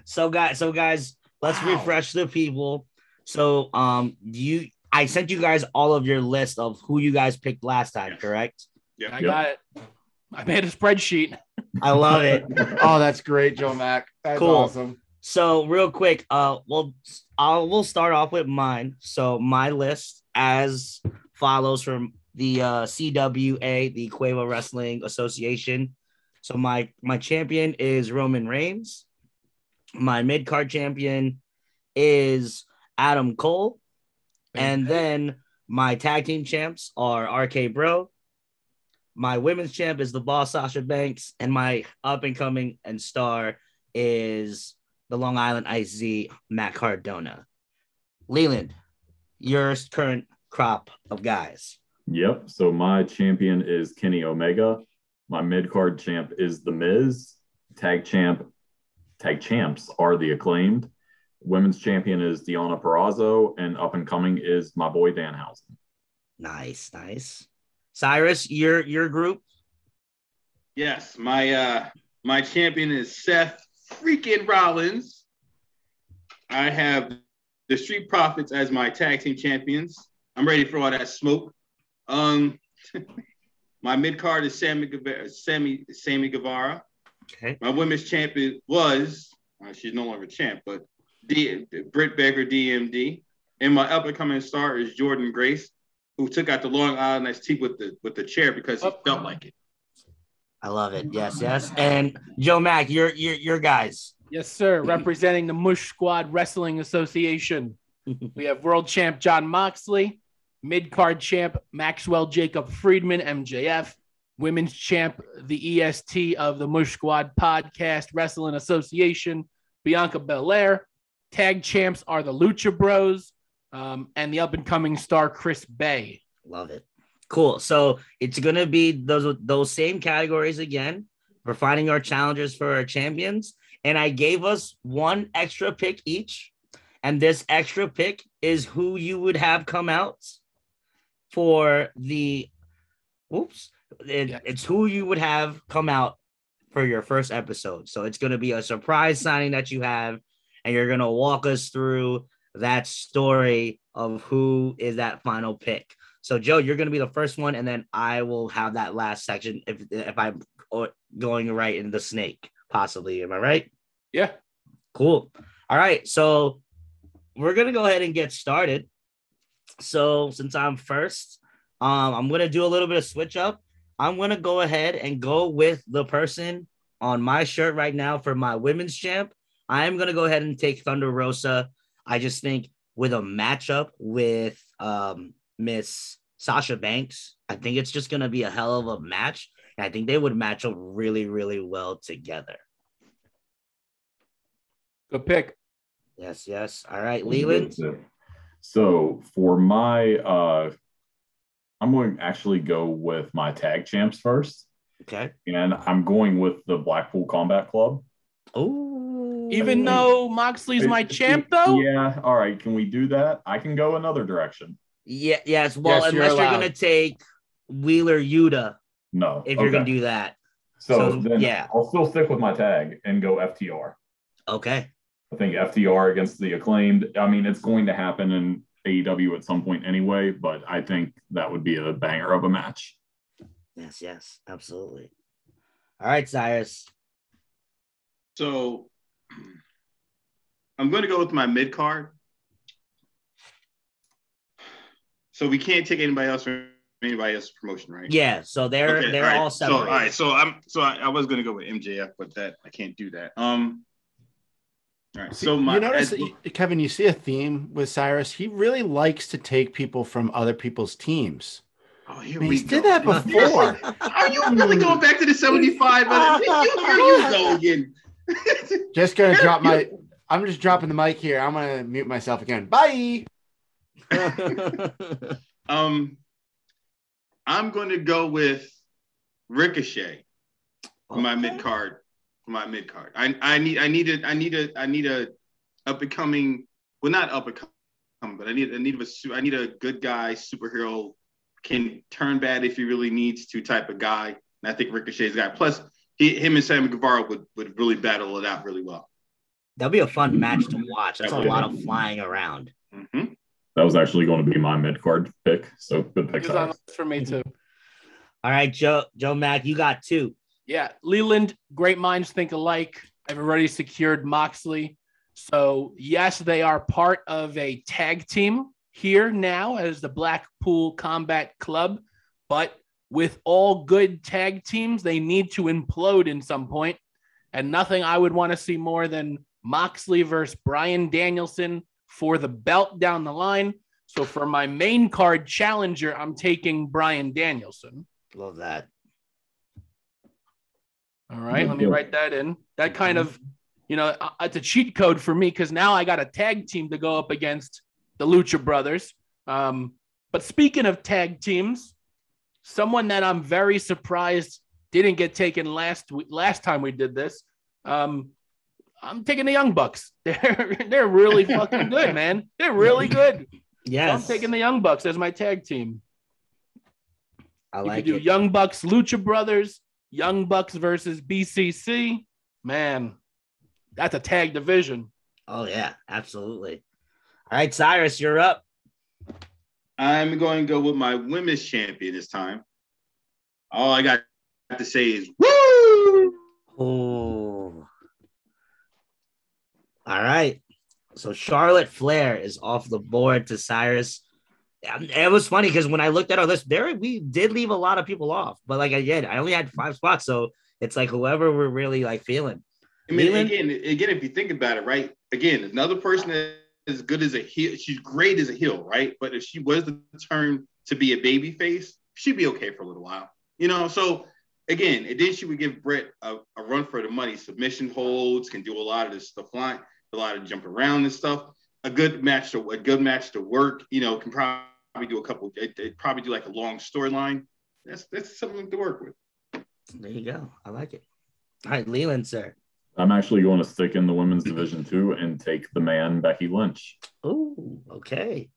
So guys, so guys, let's wow. refresh the people. So um, you, I sent you guys all of your list of who you guys picked last time, yes. correct? Yeah, I yep. got it. I made a spreadsheet. I love it. Oh, that's great, Joe Mac. That's cool. Awesome. So, real quick, uh, we'll I'll we'll start off with mine. So, my list as follows from the uh, C W A, the Quavo Wrestling Association. So, my my champion is Roman Reigns. My mid card champion is Adam Cole, okay. and then my tag team champs are R K Bro. My women's champ is the boss, Sasha Banks. And my up-and-coming and star is the Long Island Ice-Z, Matt Cardona. Leland, your current crop of guys. Yep. So my champion is Kenny Omega. My mid-card champ is The Miz. Tag champ, tag champs are The Acclaimed. Women's champion is Deonna Purrazzo. And up-and-coming is my boy, Danhausen. Nice, nice. Cyrus, your your group? Yes, my uh, my champion is Seth freaking Rollins. I have the Street Profits as my tag team champions. I'm ready for all that smoke. Um, my mid card is Sammy Guevara, Sammy Sammy Guevara. Okay. My women's champion was uh, she's no longer champ, but D, Britt Baker, D M D, and my up and coming star is Jordynne Grace, who took out the Long Island Ice Tea with the with the chair because he oh. felt like it. I love it. Yes, yes. And Joe Mack, your your your guys. Yes, sir. Representing the Mush Squad Wrestling Association, we have world champ John Moxley, mid card champ Maxwell Jacob Friedman (M J F), women's champ the E S T of the Mush Squad Podcast Wrestling Association, Bianca Belair. Tag champs are the Lucha Bros. Um, and the up-and-coming star, Chris Bay. Love it. Cool. So it's going to be those those same categories again. We're finding our challengers for our champions. And I gave us one extra pick each. And this extra pick is who you would have come out for the – oops. It, yeah. It's who you would have come out for your first episode. So it's going to be a surprise signing that you have, and you're going to walk us through – that story of who is that final pick. So, Joe, you're going to be the first one, and then I will have that last section if if I'm going right in the snake, possibly. Am I right? Yeah. Cool. All right. So we're going to go ahead and get started. So since I'm first, um, I'm going to do a little bit of switch up. I'm going to go ahead and go with the person on my shirt right now for my women's champ. I am going to go ahead and take Thunder Rosa. I just think with a matchup with um, Miss Sasha Banks. I think it's just going to be a hell of a match. And I think they would match up really, really well together. Good pick. Yes, yes. All right, Leland. So for my, uh, I'm going to actually go with my tag champs first. Okay. And I'm going with the Blackpool Combat Club. Oh. Even though Moxley's my champ, though? Yeah. All right. Can we do that? I can go another direction. Yeah. Yes. Well, yes, unless you're, you're going to take Wheeler Yuta. No. If okay. you're going to do that. So, so then yeah. I'll still stick with my tag and go F T R. Okay. I think F T R against the Acclaimed. I mean, it's going to happen in A E W at some point anyway, but I think that would be a banger of a match. Yes, yes, absolutely. All right, Cyrus. So I'm going to go with my mid-card. So we can't take anybody else from anybody else's promotion, right? Yeah, so they're okay, they're all, right. all separate. So, all right, so I'm so I, I was going to go with M J F, but that I can't do that. Um All right, so my, you notice, as, Kevin, you see a theme with Cyrus. He really likes to take people from other people's teams. Oh, here I mean, we he go. did that before. Are you really going back to the seventy-five? Here you go again. Just gonna drop my. I'm just dropping the mic here. I'm gonna mute myself again. Bye. um, I'm going to go with Ricochet for okay. my mid card. My mid card. I I need I need a I need a I need a up and coming. Well, not up and coming, but I need I need a I need a good guy superhero, can turn bad if he really needs to type of guy. And I think Ricochet's guy. Plus, he, him and Sammy Guevara would would really battle it out really well. That'll be a fun match to watch. That's That'll a lot of flying around. Mm-hmm. That was actually going to be my mid card pick. So good pick. For me too. All right, Joe Joe Mack, you got two. Yeah, Leland, great minds think alike. I've already secured Moxley. So, yes, they are part of a tag team here now as the Blackpool Combat Club. But with all good tag teams, they need to implode in some point. And nothing I would want to see more than Moxley versus Bryan Danielson for the belt down the line. So, for my main card challenger, I'm taking Bryan Danielson. Love that. All right, let me write that in. That kind of, you know, it's a cheat code for me because now I got a tag team to go up against the Lucha Brothers. Um, but speaking of tag teams, someone that I'm very surprised didn't get taken last last time we did this. Um, I'm taking the Young Bucks. They're they're really fucking good, man. They're really good. Yes, so I'm taking the Young Bucks as my tag team. I like you could do it. Young Bucks, Lucha Brothers. Young Bucks versus B C C, man, that's a tag division. Oh, yeah, absolutely. All right, Cyrus, you're up. I'm going to go with my women's champion this time. All I got to say is, woo! Oh. All right. So Charlotte Flair is off the board to Cyrus. It was funny because when I looked at our list, there we did leave a lot of people off. But like I did, I only had five spots, so it's like whoever we're really like feeling. I mean, Leland? again, again, if you think about it, right? Again, another person that is good as a heel, she's great as a heel, right? But if she was to turn to be a baby face, she'd be okay for a little while, you know. So again, and then she would give Britt a, a run for the money. Submission holds, can do a lot of this stuff, line, a lot of jump around and stuff. A good match to a good match to work, you know, can probably. Probably do a couple. They probably do like a long storyline. That's that's something to work with. There you go. I like it. All right, Leland, sir. I'm actually going to stick in the women's division too and take the man Becky Lynch. Oh, okay.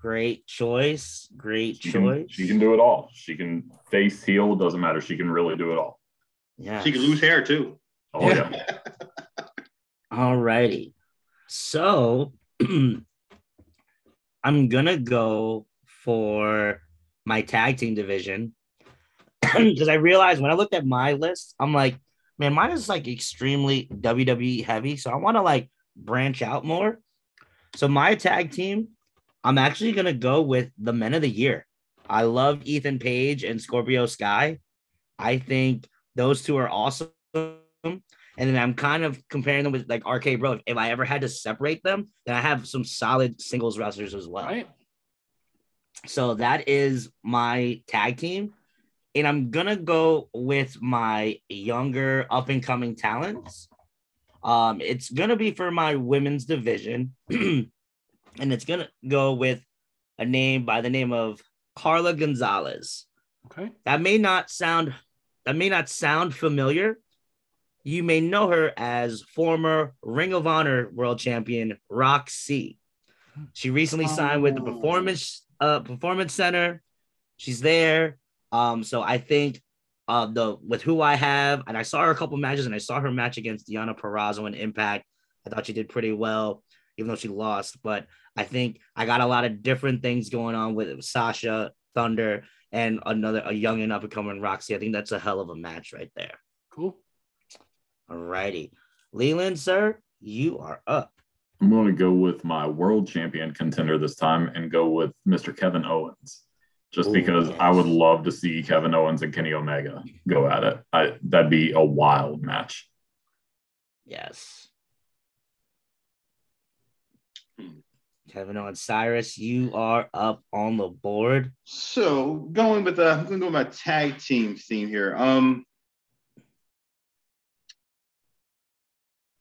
Great choice. Great she choice. Can, she can do it all. She can face, heel, doesn't matter. She can really do it all. Yeah. She can lose hair too. Oh yeah. All righty. So. I'm going to go for my tag team division because I realized when I looked at my list, I'm like, man, mine is like extremely W W E heavy. So I want to like branch out more. So my tag team, I'm actually going to go with the men of the year. I love Ethan Page and Scorpio Sky. I think those two are awesome. And I'm kind of comparing them with like R K O, bro. If I ever had to separate them, then I have some solid singles wrestlers as well. Right. So that is my tag team. And I'm going to go with my younger up-and-coming talents. Um, it's going to be for my women's division. And it's going to go with a name by the name of Carla Gonzalez. Okay. That may not sound, that may not sound familiar. You may know her as former Ring of Honor world champion Roxy. She recently oh. signed with the Performance uh, Performance Center. She's there. Um, so I think uh, the with who I have, and I saw her a couple matches, and I saw her match against Deonna Purrazzo in Impact. I thought she did pretty well, even though she lost. But I think I got a lot of different things going on with Sasha, Thunder, and another a young and up-and-coming Roxy. I think that's a hell of a match right there. Cool. All righty. Leland, sir, you are up. I'm going to go with my world champion contender this time and go with Mister Kevin Owens. Just Ooh, because yes. I would love to see Kevin Owens and Kenny Omega go at it. I, that'd be a wild match. Yes. Kevin Owens. Cyrus, you are up on the board. So going with the, I'm going to go with my tag team theme here. Um,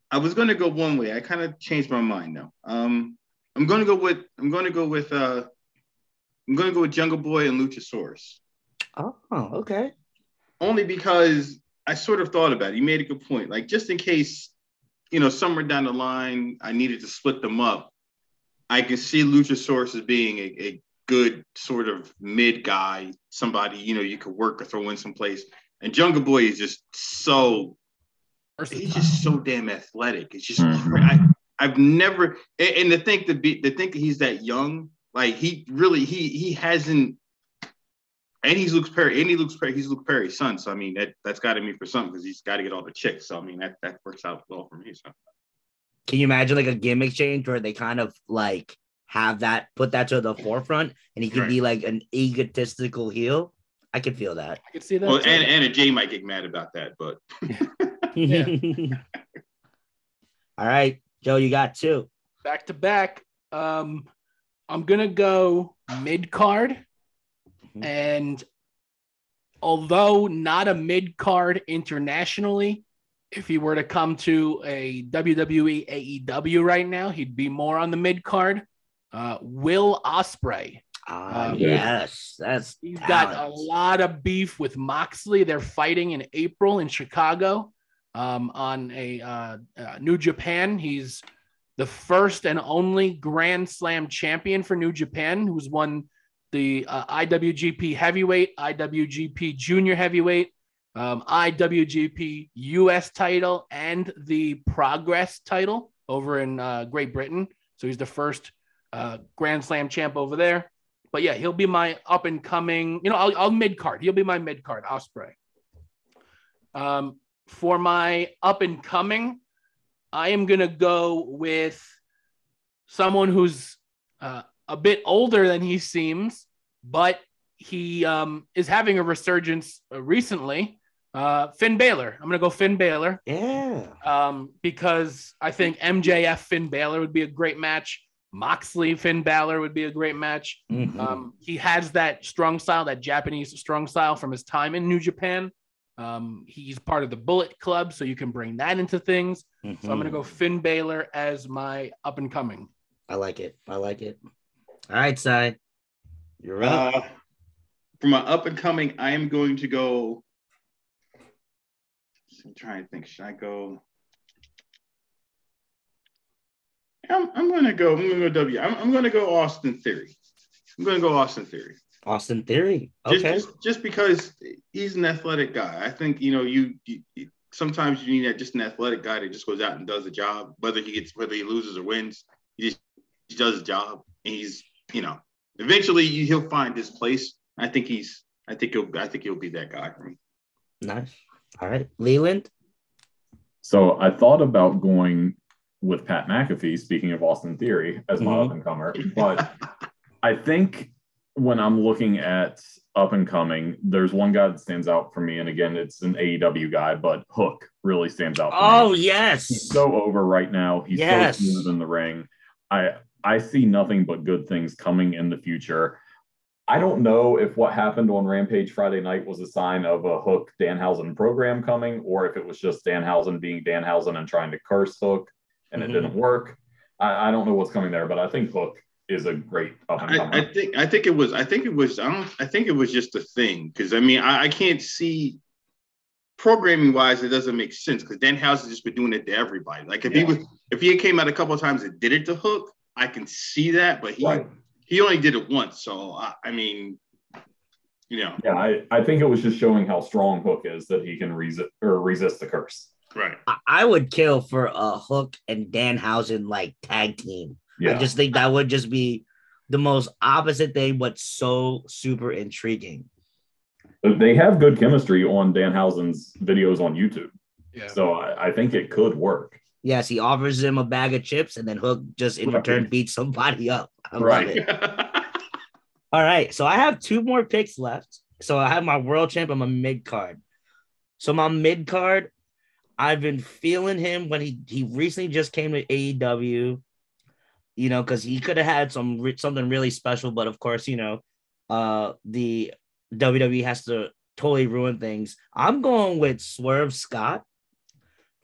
I was going to go one way. I kind of changed my mind now. Um, I'm going to go with I'm going to go with uh, I'm going to go with Jungle Boy and Luchasaurus. Oh, okay. Only because I sort of thought about it. You made a good point. Like just in case, you know, somewhere down the line I needed to split them up, I could see Luchasaurus as being a, a good sort of mid guy, somebody you know you could work or throw in someplace. And Jungle Boy is just so. He's just so damn athletic. It's just mm-hmm. I, I've never and, and to think that be to think that he's that young, like he really he he hasn't. And he's Luke Perry, and he Luke Perry, he's Luke Perry's son. So I mean that that's got to mean for something because he's got to get all the chicks. So I mean that that works out well for me. So can you imagine like a gimmick change where they kind of like have that put that to the forefront, and he could right. be like an egotistical heel? I could feel that. I could see that. Well, and and a Jay might get mad about that, but. Yeah. All right, Joe, you got two back to back. Um, I'm gonna go mid card, mm-hmm. and although not a mid card internationally, if he were to come to a W W E A E W right now, he'd be more on the mid card. Uh, Will Ospreay. Ah, um, yes, that's he's talent. Got a lot of beef with Moxley. They're fighting in April in Chicago. Um, on a uh, uh, New Japan. He's the first and only Grand Slam champion for New Japan, who's won the uh, I W G P heavyweight, I W G P junior heavyweight, um, I W G P U S title, and the Progress title over in uh, Great Britain. So he's the first uh, Grand Slam champ over there. But yeah, he'll be my up and coming, you know, I'll, I'll mid card. He'll be my mid card, Ospreay. Um, For my up and coming, I am going to go with someone who's uh, a bit older than he seems, but he um, is having a resurgence recently. Uh, Finn Balor. I'm going to go Finn Balor. Yeah. Um, because I think M J F Finn Balor would be a great match. Moxley Finn Balor would be a great match. Mm-hmm. Um, he has that strong style, that Japanese strong style from his time in New Japan. Um, he's part of the Bullet Club, so you can bring that into things. Mm-hmm. So I'm going to go Finn Balor as my up and coming. I like it. I like it. All right, Si. You're up. Uh, for my up and coming, I am going to go. I'm trying to think. Should I go? I'm, I'm going to go. I'm going to go W. I'm, I'm going to go Austin Theory. I'm going to go Austin Theory. Austin Theory, okay. Just, just, just because he's an athletic guy. I think, you know, you, you, you sometimes you need that just an athletic guy that just goes out and does a job, whether he gets, whether he loses or wins, he just he does a job. And he's, you know, eventually you, he'll find his place. I think he's, I think he'll, I think he'll be that guy for me. Nice. All right. Leland? So I thought about going with Pat McAfee, speaking of Austin Theory, as my mm-hmm. up and comer, but I think when I'm looking at up and coming, there's one guy that stands out for me. And again, it's an A E W guy, but Hook really stands out for oh, me. Yes. He's so over right now. He's yes. so smooth in the ring. I I see nothing but good things coming in the future. I don't know if what happened on Rampage Friday night was a sign of a Hook Danhausen program coming, or if it was just Danhausen being Danhausen and trying to curse Hook and mm-hmm. it didn't work. I, I don't know what's coming there, but I think Hook is a great up and coming. I, I think I think it was I think it was I don't I think it was just a thing, because I mean I, I can't see programming wise it doesn't make sense, because Danhausen just been doing it to everybody. Like if yeah. he was if he came out a couple of times and did it to Hook, I can see that, but he. Right. He only did it once, so, I, I mean, you know. Yeah, I, I think it was just showing how strong Hook is, that he can resist or resist the curse. Right. I, I would kill for a Hook and Danhausen, like, tag team. Yeah. I just think that would just be the most opposite thing, but so super intriguing. They have good chemistry on Danhausen's videos on YouTube, yeah. so I, I think it could work. Yes, he offers him a bag of chips, and then Hook just in return beats somebody up. I right. love it. All right, so I have two more picks left. So I have my world champ and my mid card. So my mid card, I've been feeling him when he he recently just came to A E W. You know, because he could have had some something really special, but of course, you know, uh, the W W E has to totally ruin things. I'm going with Swerve Scott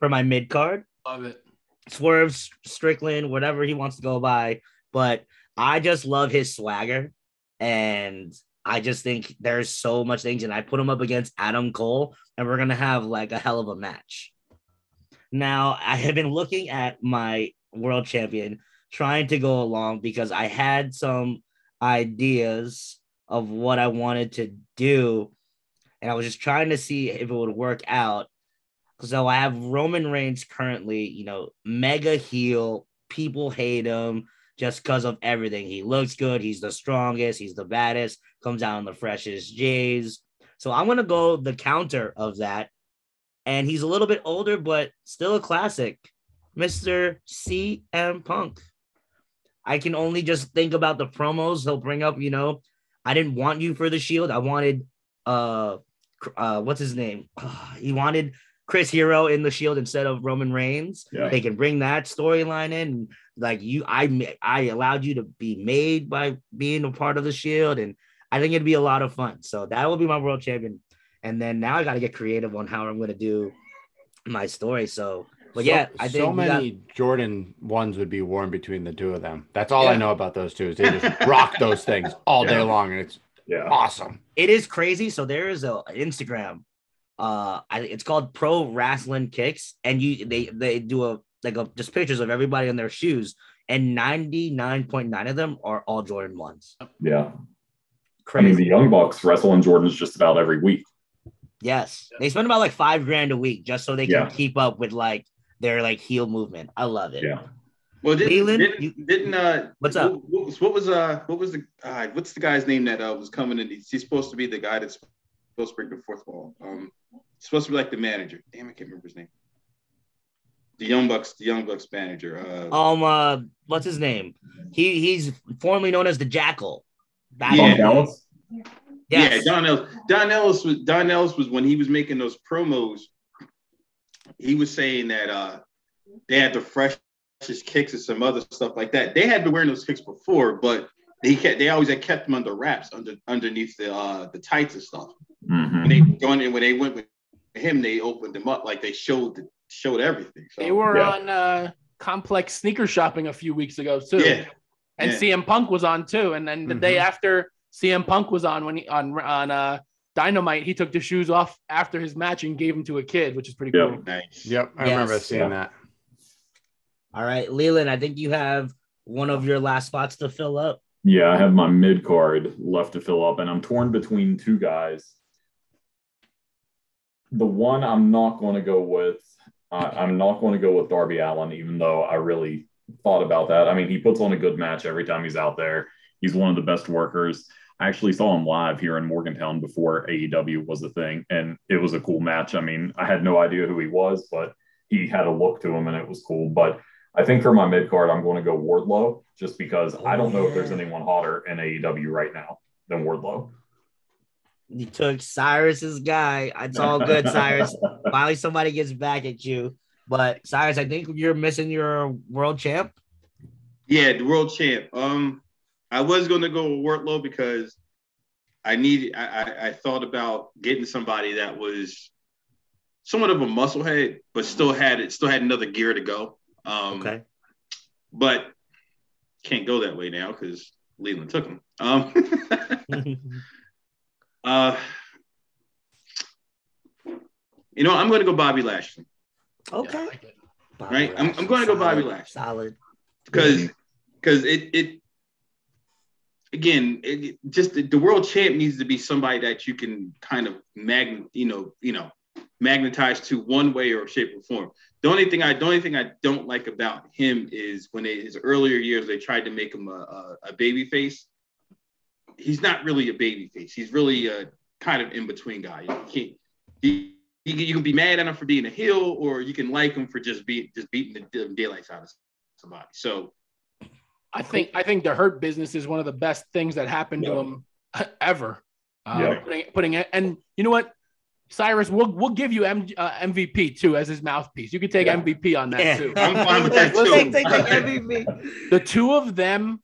for my mid card. Love it. Swerve Strickland, whatever he wants to go by, but I just love his swagger, and I just think there's so much things, and I put him up against Adam Cole, and we're going to have like a hell of a match. Now, I have been looking at my world champion, trying to go along, because I had some ideas of what I wanted to do, and I was just trying to see if it would work out. So I have Roman Reigns currently, you know, mega heel. People hate him just because of everything. He looks good. He's the strongest. He's the baddest. Comes out in the freshest J's. So I'm going to go the counter of that. And he's a little bit older, but still a classic. Mister C M Punk. I can only just think about the promos he'll bring up, you know. I didn't want you for the Shield. I wanted, uh, uh what's his name? Uh, he wanted... Chris Hero in the Shield instead of Roman Reigns. Yeah. They can bring that storyline in. Like you, I, I allowed you to be made by being a part of the Shield. And I think it'd be a lot of fun. So that will be my world champion. And then now I got to get creative on how I'm going to do my story. So, but so, yeah, I think so many got... Jordan ones would be worn between the two of them. That's all yeah. I know about those two is they just rock those things all yeah. day long. And it's yeah. awesome. It is crazy. So there is a Instagram Uh, I, it's called Pro Wrestling Kicks, and you they they do a like a, just pictures of everybody in their shoes, and ninety nine point nine of them are all Jordan ones. Yeah, crazy. I mean, the Young Bucks wrestle in Jordans just about every week. Yes, they spend about like five grand a week just so they can yeah. keep up with like their like heel movement. I love it. Yeah. Well, didn't Leland, didn't, you, didn't uh? What's up? What was what was uh? What was the uh, what's the guy's name that uh was coming in? He's supposed to be the guy that's supposed to break the fourth wall. Um, supposed to be like the manager. Damn, I can't remember his name. The Young Bucks, the Young Bucks manager. Uh, um, uh, what's his name? He he's formerly known as the Jackal. Back yeah, Ellis. Yes. Yeah, Don Ellis. Don Ellis was Don Ellis was when he was making those promos. He was saying that uh, they had the freshest kicks and some other stuff like that. They had been wearing those kicks before, but they kept they always had kept them under wraps, under underneath the uh, the tights and stuff. Mm-hmm. When they going in, when they went with him, they opened them up like they showed showed everything. So, they were yeah. on uh, Complex Sneaker Shopping a few weeks ago too, yeah. and yeah. C M Punk was on too. And then the mm-hmm. day after C M Punk was on, when he on on uh, Dynamite, he took the shoes off after his match and gave them to a kid, which is pretty yep. cool. Nice. Yep, I yes. remember seeing yeah. that. All right, Leland, I think you have one of your last spots to fill up. Yeah, I have my mid card left to fill up, and I'm torn between two guys. The one I'm not going to go with, uh, I'm not going to go with Darby Allin, even though I really thought about that. I mean, he puts on a good match every time he's out there. He's one of the best workers. I actually saw him live here in Morgantown before A E W was a thing, and it was a cool match. I mean, I had no idea who he was, but he had a look to him, and it was cool. But I think for my mid card, I'm going to go Wardlow, just because oh, I don't know yeah. if there's anyone hotter in A E W right now. than Wardlow. You took Cyrus's guy. It's all good, Cyrus. Finally, somebody gets back at you. But Cyrus, I think you're missing your world champ. Yeah, the world champ. Um, I was going to go with Wardlow because I needed. I, I, I thought about getting somebody that was somewhat of a musclehead, but still had it. Still had another gear to go. Um, okay. But can't go that way now because Leland took him. Um, uh, you know, I'm going to go Bobby Lashley. Okay. Yeah, like Bobby right. Lashley. I'm, I'm going to go Bobby Lashley. Solid. Because, because it it again, it just the, the world champ needs to be somebody that you can kind of magnet, you know, you know, magnetize to one way or shape or form. The only thing I, the only thing I don't like about him is when it, his earlier years they tried to make him a, a, a baby face. He's not really a baby face. He's really a kind of in between guy. You can't. He, you, you can be mad at him for being a heel, or you can like him for just being just beating the daylights out of somebody. So I think I think the Hurt Business is one of the best things that happened yeah. to him ever. Um, yeah. putting, putting it, and you know what, Cyrus, we'll we'll give you M, uh, M V P too as his mouthpiece. You can take yeah. M V P on that yeah. too. I'm fine with that too. Take, take, take M V P. The two of them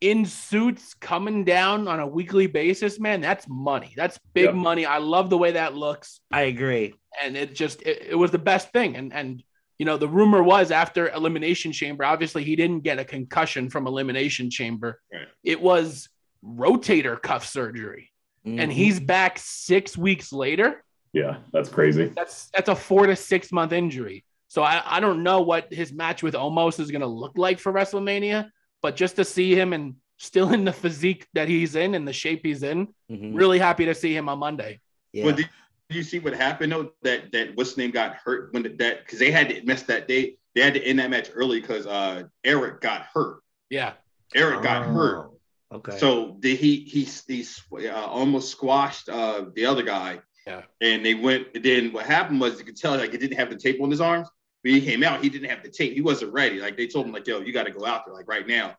in suits coming down on a weekly basis, man, that's money. That's big yeah. money. I love the way that looks. I agree, and it just it, it was the best thing, and and. You know, the rumor was after Elimination Chamber, obviously he didn't get a concussion from Elimination Chamber. Right. It was rotator cuff surgery. Mm-hmm. And he's back six weeks later. Yeah, that's crazy. That's that's a four to six month injury. So I, I don't know what his match with Omos is going to look like for WrestleMania, but just to see him and still in the physique that he's in and the shape he's in, mm-hmm. really happy to see him on Monday. Yeah. Well, the- you see what happened though? That that what's name got hurt when the, that because they had to miss that day. They had to end that match early because uh, Eric got hurt. Yeah, Eric oh, got hurt. Okay. So the, he he he uh, almost squashed uh, the other guy. Yeah. And they went. And then what happened was you could tell like he didn't have the tape on his arms. When he came out, he didn't have the tape. He wasn't ready. Like they told him like, yo, you got to go out there like right now.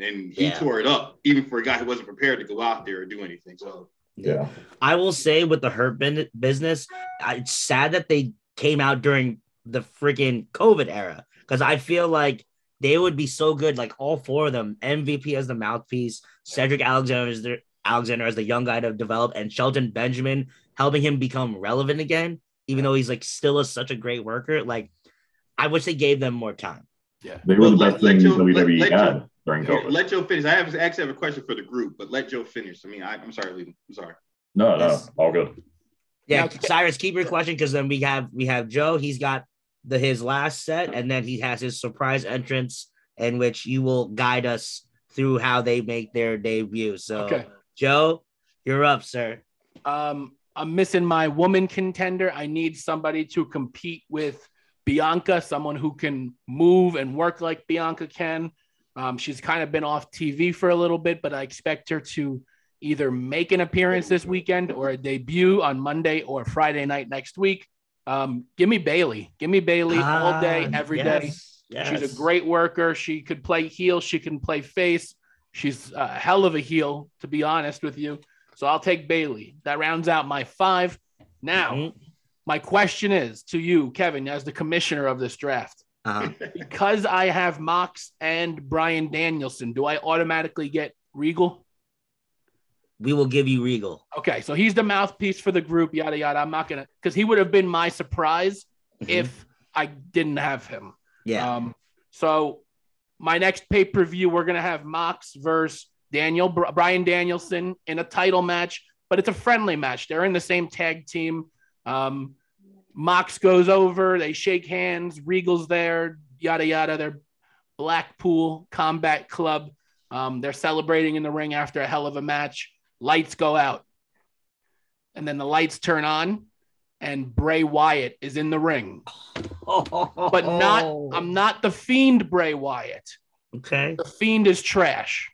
And he yeah. tore it up even for a guy who wasn't prepared to go out there or do anything. So. Yeah, I will say with the Hurt Business, it's sad that they came out during the freaking COVID era because I feel like they would be so good, like all four of them, M V P as the mouthpiece, Cedric Alexander as the, Alexander as the young guy to develop, and Shelton Benjamin helping him become relevant again, even though he's like still a, such a great worker. Like, I wish they gave them more time. Yeah, they were well, the best things that we've ever had. Here, let Joe finish. I have actually have a question for the group, but let Joe finish. I mean, I, I'm sorry, Lee. I'm sorry. No, no, all good. Yeah, Cyrus, keep your question because then we have we have Joe. He's got the his last set, and then he has his surprise entrance, in which you will guide us through how they make their debut. So, okay. Joe, you're up, sir. Um, I'm missing my woman contender. I need somebody to compete with Bianca, someone who can move and work like Bianca can. Um, she's kind of been off T V for a little bit, but I expect her to either make an appearance this weekend or a debut on Monday or Friday night next week. Um, give me Bailey. Give me Bailey ah, all day, every yes, day. Yes. She's a great worker. She could play heel. She can play face. She's a hell of a heel, to be honest with you. So I'll take Bailey. That rounds out my five. Now, mm-hmm. my question is to you, Kevin, as the commissioner of this draft. Uh-huh. Because I have Mox and Bryan Danielson, do I automatically get Regal? We will give you Regal. Okay, so he's the mouthpiece for the group, yada, yada. I'm not going to – because he would have been my surprise mm-hmm. if I didn't have him. Yeah. Um, so my next pay-per-view, we're going to have Mox versus Daniel Br- Bryan Danielson in a title match, but it's a friendly match. They're in the same tag team. Um Mox goes over, they shake hands, Regal's there, yada, yada. They're Blackpool Combat Club. Um, they're celebrating in the ring after a hell of a match. Lights go out. And then the lights turn on, and Bray Wyatt is in the ring. Oh. But not, I'm not the Fiend Bray Wyatt. Okay. The Fiend is trash.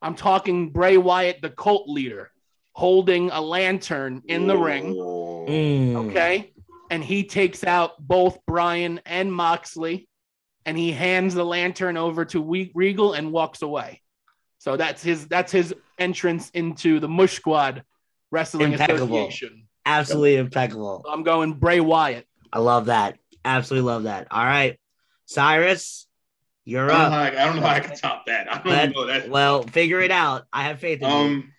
I'm talking Bray Wyatt, the cult leader, holding a lantern in the Ooh. Ring. Mm. Okay. And he takes out both Bryan and Moxley, and he hands the lantern over to Regal and walks away. So that's his that's his entrance into the Mush Squad Wrestling impeccable. Association. Absolutely so, impeccable. I'm going Bray Wyatt. I love that. Absolutely love that. All right, Cyrus, you're I up. I, I don't know how I can top that. I don't but, know that. Well, figure it out. I have faith in um,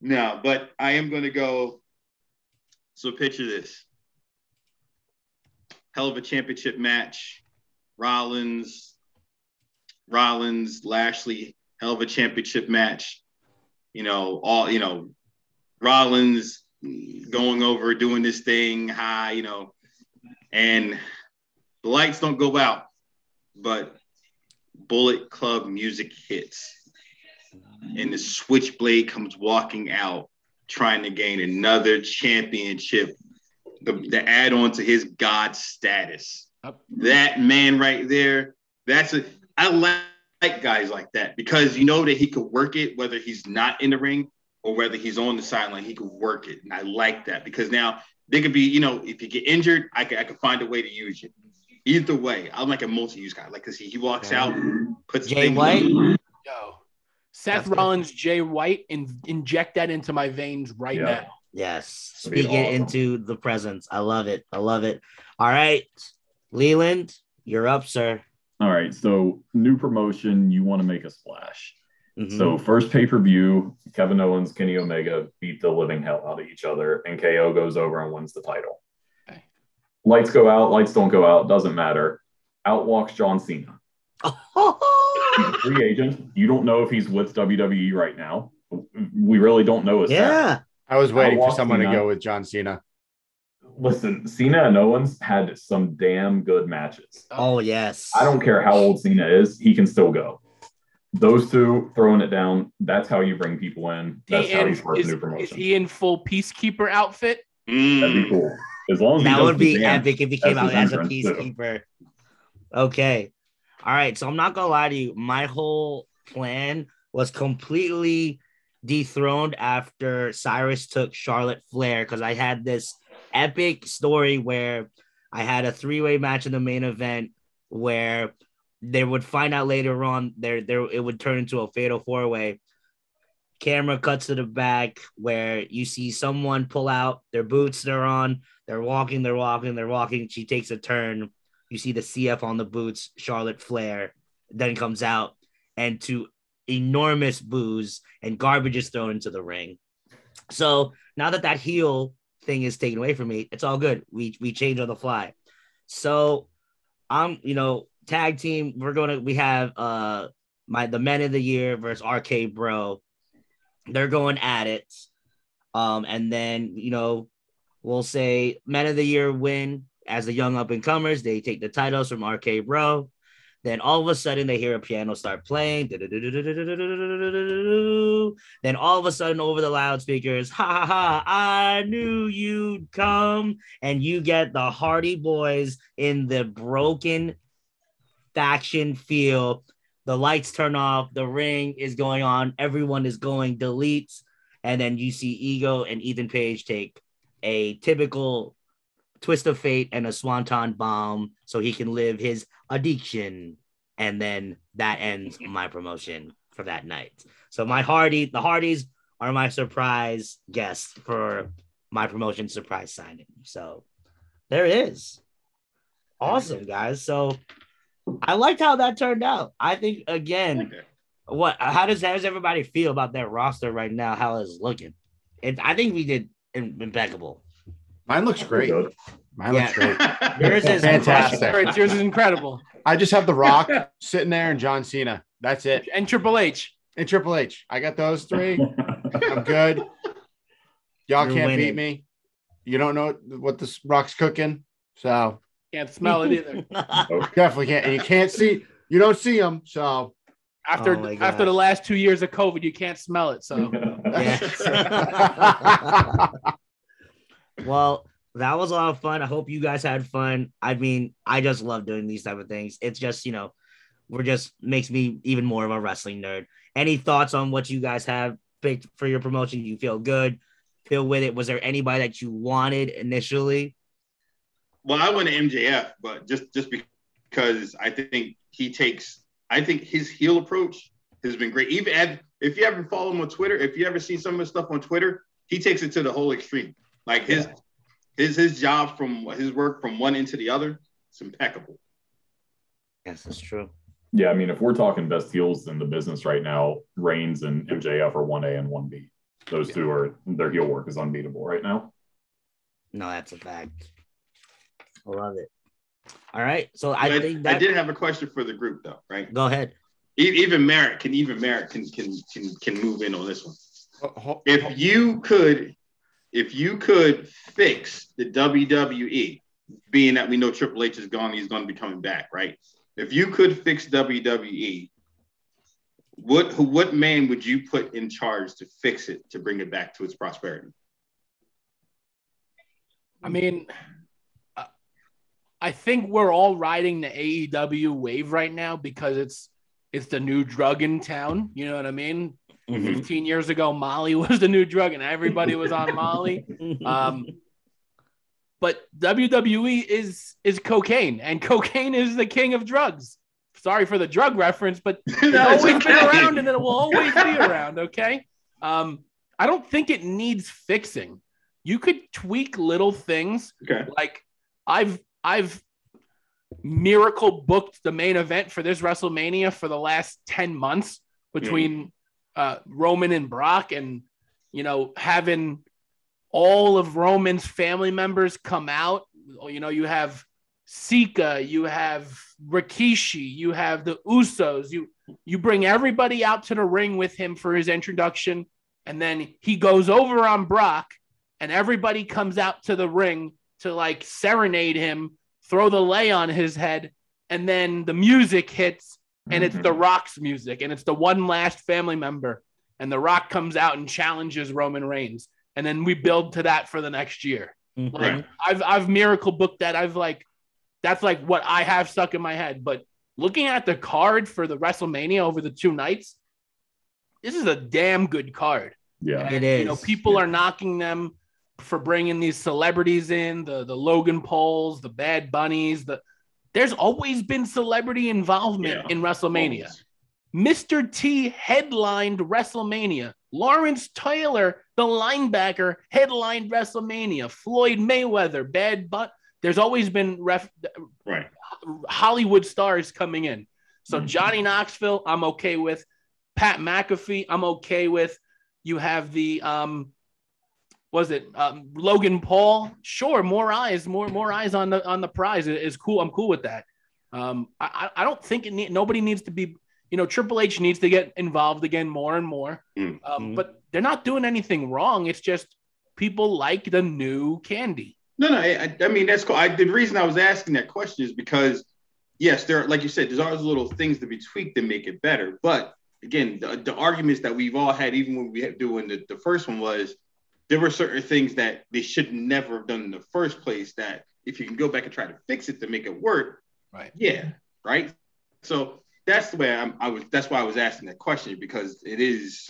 you. No, but I am going to go. So picture this. Hell of a championship match. Rollins, Rollins, Lashley, hell of a championship match. You know, all, you know, Rollins going over, doing this thing high, you know, and the lights don't go out, but Bullet Club music hits. And the Switchblade comes walking out, trying to gain another championship, the, the add-on to his God status. Yep. That man right there, that's a – I like, like guys like that because you know that he could work it, whether he's not in the ring or whether he's on the sideline, he could work it. And I like that because now they could be – you know, if you get injured, I could, I could find a way to use it. Either way, I'm like a multi-use guy. Like, because he, he walks out, puts – Jay White? Yo. Seth That's Rollins, good. Jay White, and inject that into my veins right yeah. now. Yes. Speak awesome. It into the presence. I love it. I love it. All right. Leland, you're up, sir. All right. So new promotion, you want to make a splash. Mm-hmm. So first pay-per-view, Kevin Owens, Kenny Omega beat the living hell out of each other, and K O goes over and wins the title. Okay. Lights go out. Lights don't go out. Doesn't matter. Out walks John Cena. He's a free agent. You don't know if he's with W W E right now. We really don't know. Yeah. That. I was waiting I for someone Cena. to go with John Cena. Listen, Cena and Owens had some damn good matches. Oh, yes. I don't care how old Cena is. He can still go. Those two throwing it down. That's how you bring people in. That's he how you start a new promotion. Is he in full peacekeeper outfit? Mm. That'd be cool. As long as that would be damn, epic if he came out as a peacekeeper. Too. Okay. All right, so I'm not going to lie to you. My whole plan was completely dethroned after Cyrus took Charlotte Flair because I had this epic story where I had a three-way match in the main event where they would find out later on there there it would turn into a fatal four-way. Camera cuts to the back where you see someone pull out their boots they're on. They're walking, they're walking, they're walking. She takes a turn. You see the C F on the boots, Charlotte Flair, then comes out, and to enormous boos, and garbage is thrown into the ring. So now that that heel thing is taken away from me, it's all good. We we change on the fly. So I'm, you know, tag team. We're gonna we have uh my the men of the year versus R K Bro. They're going at it, um, and then you know we'll say men of the year win. As the young up-and-comers, they take the titles from R K Bro. Then all of a sudden, they hear a piano start playing. Then all of a sudden, over the loudspeakers, ha, ha, ha, I knew you'd come. And you get the Hardy Boys in the broken faction feel. The lights turn off. The ring is going on. Everyone is going deletes. And then you see Ego and Ethan Page take a typical twist of fate and a swanton bomb so he can live his addiction. And then that ends my promotion for that night. So my Hardy, the Hardys are my surprise guests for my promotion surprise signing. So there it is. Awesome, guys. So I liked how that turned out. I think, again, what, how does, how does everybody feel about that roster right now? How it's looking? It, I think we did impeccable. Mine looks great. Mine yeah. looks great. Yours is fantastic. Yours is incredible. I just have The Rock sitting there and John Cena. That's it. And Triple H. And Triple H. I got those three. I'm good. Y'all You're can't winning. beat me. You don't know what this Rock's cooking. So can't smell it either. Definitely can't. And you can't see. You don't see them. So after oh after the last two years of COVID, you can't smell it. So. Well, that was a lot of fun. I hope you guys had fun. I mean, I just love doing these type of things. It's just, you know, we're just makes me even more of a wrestling nerd. Any thoughts on what you guys have picked for your promotion? You feel good? Feel with it? Was there anybody that you wanted initially? Well, I went to M J F, but just, just because I think he takes, I think his heel approach has been great. Even at, if you ever follow him on Twitter, if you ever see some of his stuff on Twitter, he takes it to the whole extreme. Like his yeah. his his job from his work from one end to the other, it's impeccable. Yes, that's true. Yeah, I mean, if we're talking best heels in the business right now, Reigns and M J F are one A and one B. Those yeah. two are, their heel work is unbeatable right now. No, that's a fact. I love it. All right, so but I think that... I did have a question for the group, though, right? Go ahead. Even Merrick can even Merrick can can can can move in on this one. If you could, if you could fix the W W E, being that we know Triple H is gone, he's going to be coming back, right? If you could fix W W E, what what man would you put in charge to fix it, to bring it back to its prosperity? I mean, I think we're all riding the A E W wave right now because it's it's the new drug in town. You know what I mean? Mm-hmm. fifteen years ago, Molly was the new drug and everybody was on Molly. Um, but W W E is is cocaine, and cocaine is the king of drugs. Sorry for the drug reference, but it's always okay. been around and it will always be around, okay? Um, I don't think it needs fixing. You could tweak little things. Okay. Like I've I've miracle booked the main event for this WrestleMania for the last ten months between mm. uh, Roman and Brock, and, you know, having – all of Roman's family members come out. You know, you have Sika, you have Rikishi, you have the Usos. You you bring everybody out to the ring with him for his introduction, and then he goes over on Brock, and everybody comes out to the ring to, like, serenade him, throw the lay on his head, and then the music hits, and it's The Rock's music, and it's the one last family member, and The Rock comes out and challenges Roman Reigns. And then we build to that for the next year. Mm-hmm. Like I've I've miracle booked that. I've like, that's like what I have stuck in my head. But looking at the card for the WrestleMania over the two nights, this is a damn good card. Yeah, and, it is. You know, people yeah. are knocking them for bringing these celebrities in, the the Logan Pauls, the Bad Bunnies. The there's always been celebrity involvement yeah. in WrestleMania. Always. Mister T headlined WrestleMania. Lawrence Taylor, the linebacker, headlined WrestleMania. Floyd Mayweather, Bad Butt. There's always been ref- right. Hollywood stars coming in. So mm-hmm. Johnny Knoxville, I'm okay with. Pat McAfee, I'm okay with. You have the, um, was it um, Logan Paul? Sure, more eyes, more more eyes on the on the prize is cool. I'm cool with that. Um, I I don't think it need, nobody needs to be. You know, Triple H needs to get involved again more and more. Mm-hmm. Um, but they're not doing anything wrong. It's just people like the new candy. No, no. I, I mean, that's cool. I, the reason I was asking that question is because, yes, there are, like you said, there's always little things to be tweaked to make it better. But, again, the, the arguments that we've all had, even when we had doing the, the first one, was there were certain things that they should never have done in the first place that if you can go back and try to fix it to make it work, right? yeah, right? So... That's the way I'm, I was. That's why I was asking that question, because it is.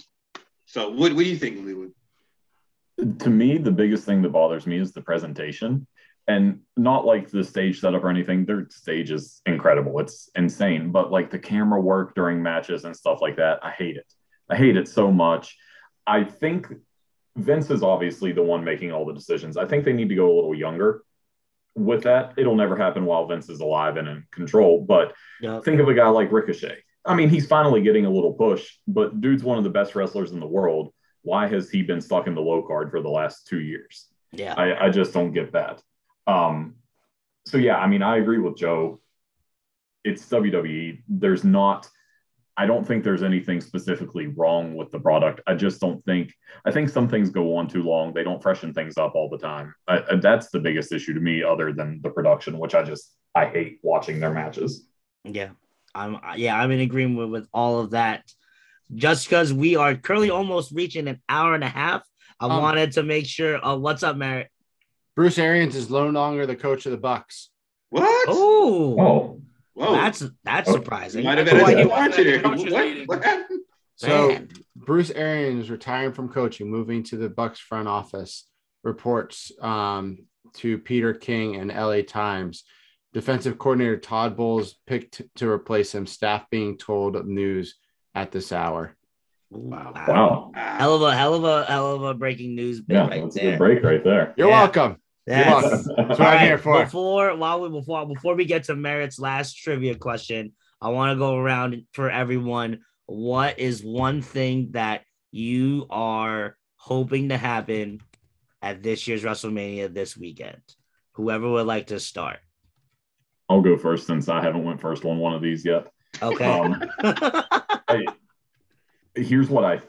So, what, what do you think, Leland? To me, the biggest thing that bothers me is the presentation, and not like the stage setup or anything. Their stage is incredible; it's insane. But like the camera work during matches and stuff like that, I hate it. I hate it so much. I think Vince is obviously the one making all the decisions. I think they need to go a little younger. With that, it'll never happen while Vince is alive and in control. But yeah. think of a guy like Ricochet. I mean, he's finally getting a little push, but dude's one of the best wrestlers in the world. Why has he been stuck in the low card for the last two years? Yeah, I, I just don't get that. Um, so, yeah, I mean, I agree with Joe. It's W W E. There's not – I don't think there's anything specifically wrong with the product. I just don't think – I think some things go on too long. They don't freshen things up all the time. I, I, that's the biggest issue to me, other than the production, which I just – I hate watching their matches. Yeah. I'm, yeah, I'm in agreement with all of that. Just because we are currently almost reaching an hour and a half, I um, wanted to make sure uh, – what's up, Merritt? Bruce Arians is no longer the coach of the Bucks. What? Ooh. Oh. Whoa. That's that's oh, surprising. Might have been a what? What happened? So Man. Bruce Arians retiring from coaching, moving to the Bucks front office. Reports um, to Peter King and L A Times. Defensive coordinator Todd Bowles picked to replace him. Staff being told of news at this hour. Wow. Wow. Hell of a hell of a hell of a breaking news bit yeah, right that's there. A break right there. You're yeah. welcome. Yes. You're welcome. That's what I'm here for. Before while we before before we get to Merritt's last trivia question, I want to go around for everyone. What is one thing that you are hoping to happen at this year's WrestleMania this weekend? Whoever would like to start. I'll go first since I haven't went first on one of these yet. Okay. Um, I, here's what I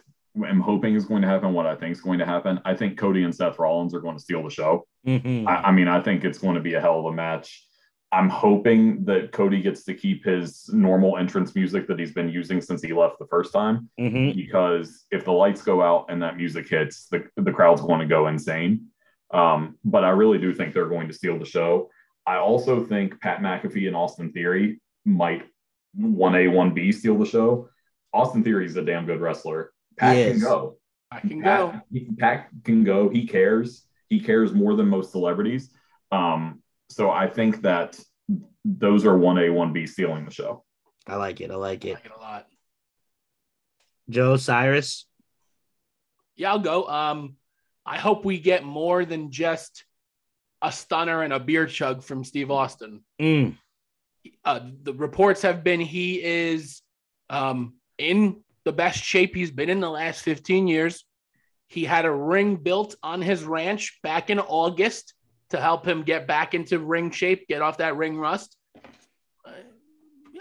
am hoping is going to happen, what I think is going to happen. I think Cody and Seth Rollins are going to steal the show. Mm-hmm. I, I mean, I think it's going to be a hell of a match. I'm hoping that Cody gets to keep his normal entrance music that he's been using since he left the first time, mm-hmm. because if the lights go out and that music hits, the, the crowd's going to go insane. Um, but I really do think they're going to steal the show. I also think Pat McAfee and Austin Theory might one A, one B steal the show. Austin Theory is a damn good wrestler. Pat yes. can go. I can Pat, go. He, Pat can go. He cares. He cares more than most celebrities. Um, So I think that those are one A, one B stealing the show. I like it. I like it. I like it a lot. Joe, Cyrus? Yeah, I'll go. Um, I hope we get more than just a stunner and a beer chug from Steve Austin. Mm. Uh, the reports have been he is um, in the best shape he's been in the last fifteen years. He had a ring built on his ranch back in August to help him get back into ring shape, get off that ring rust.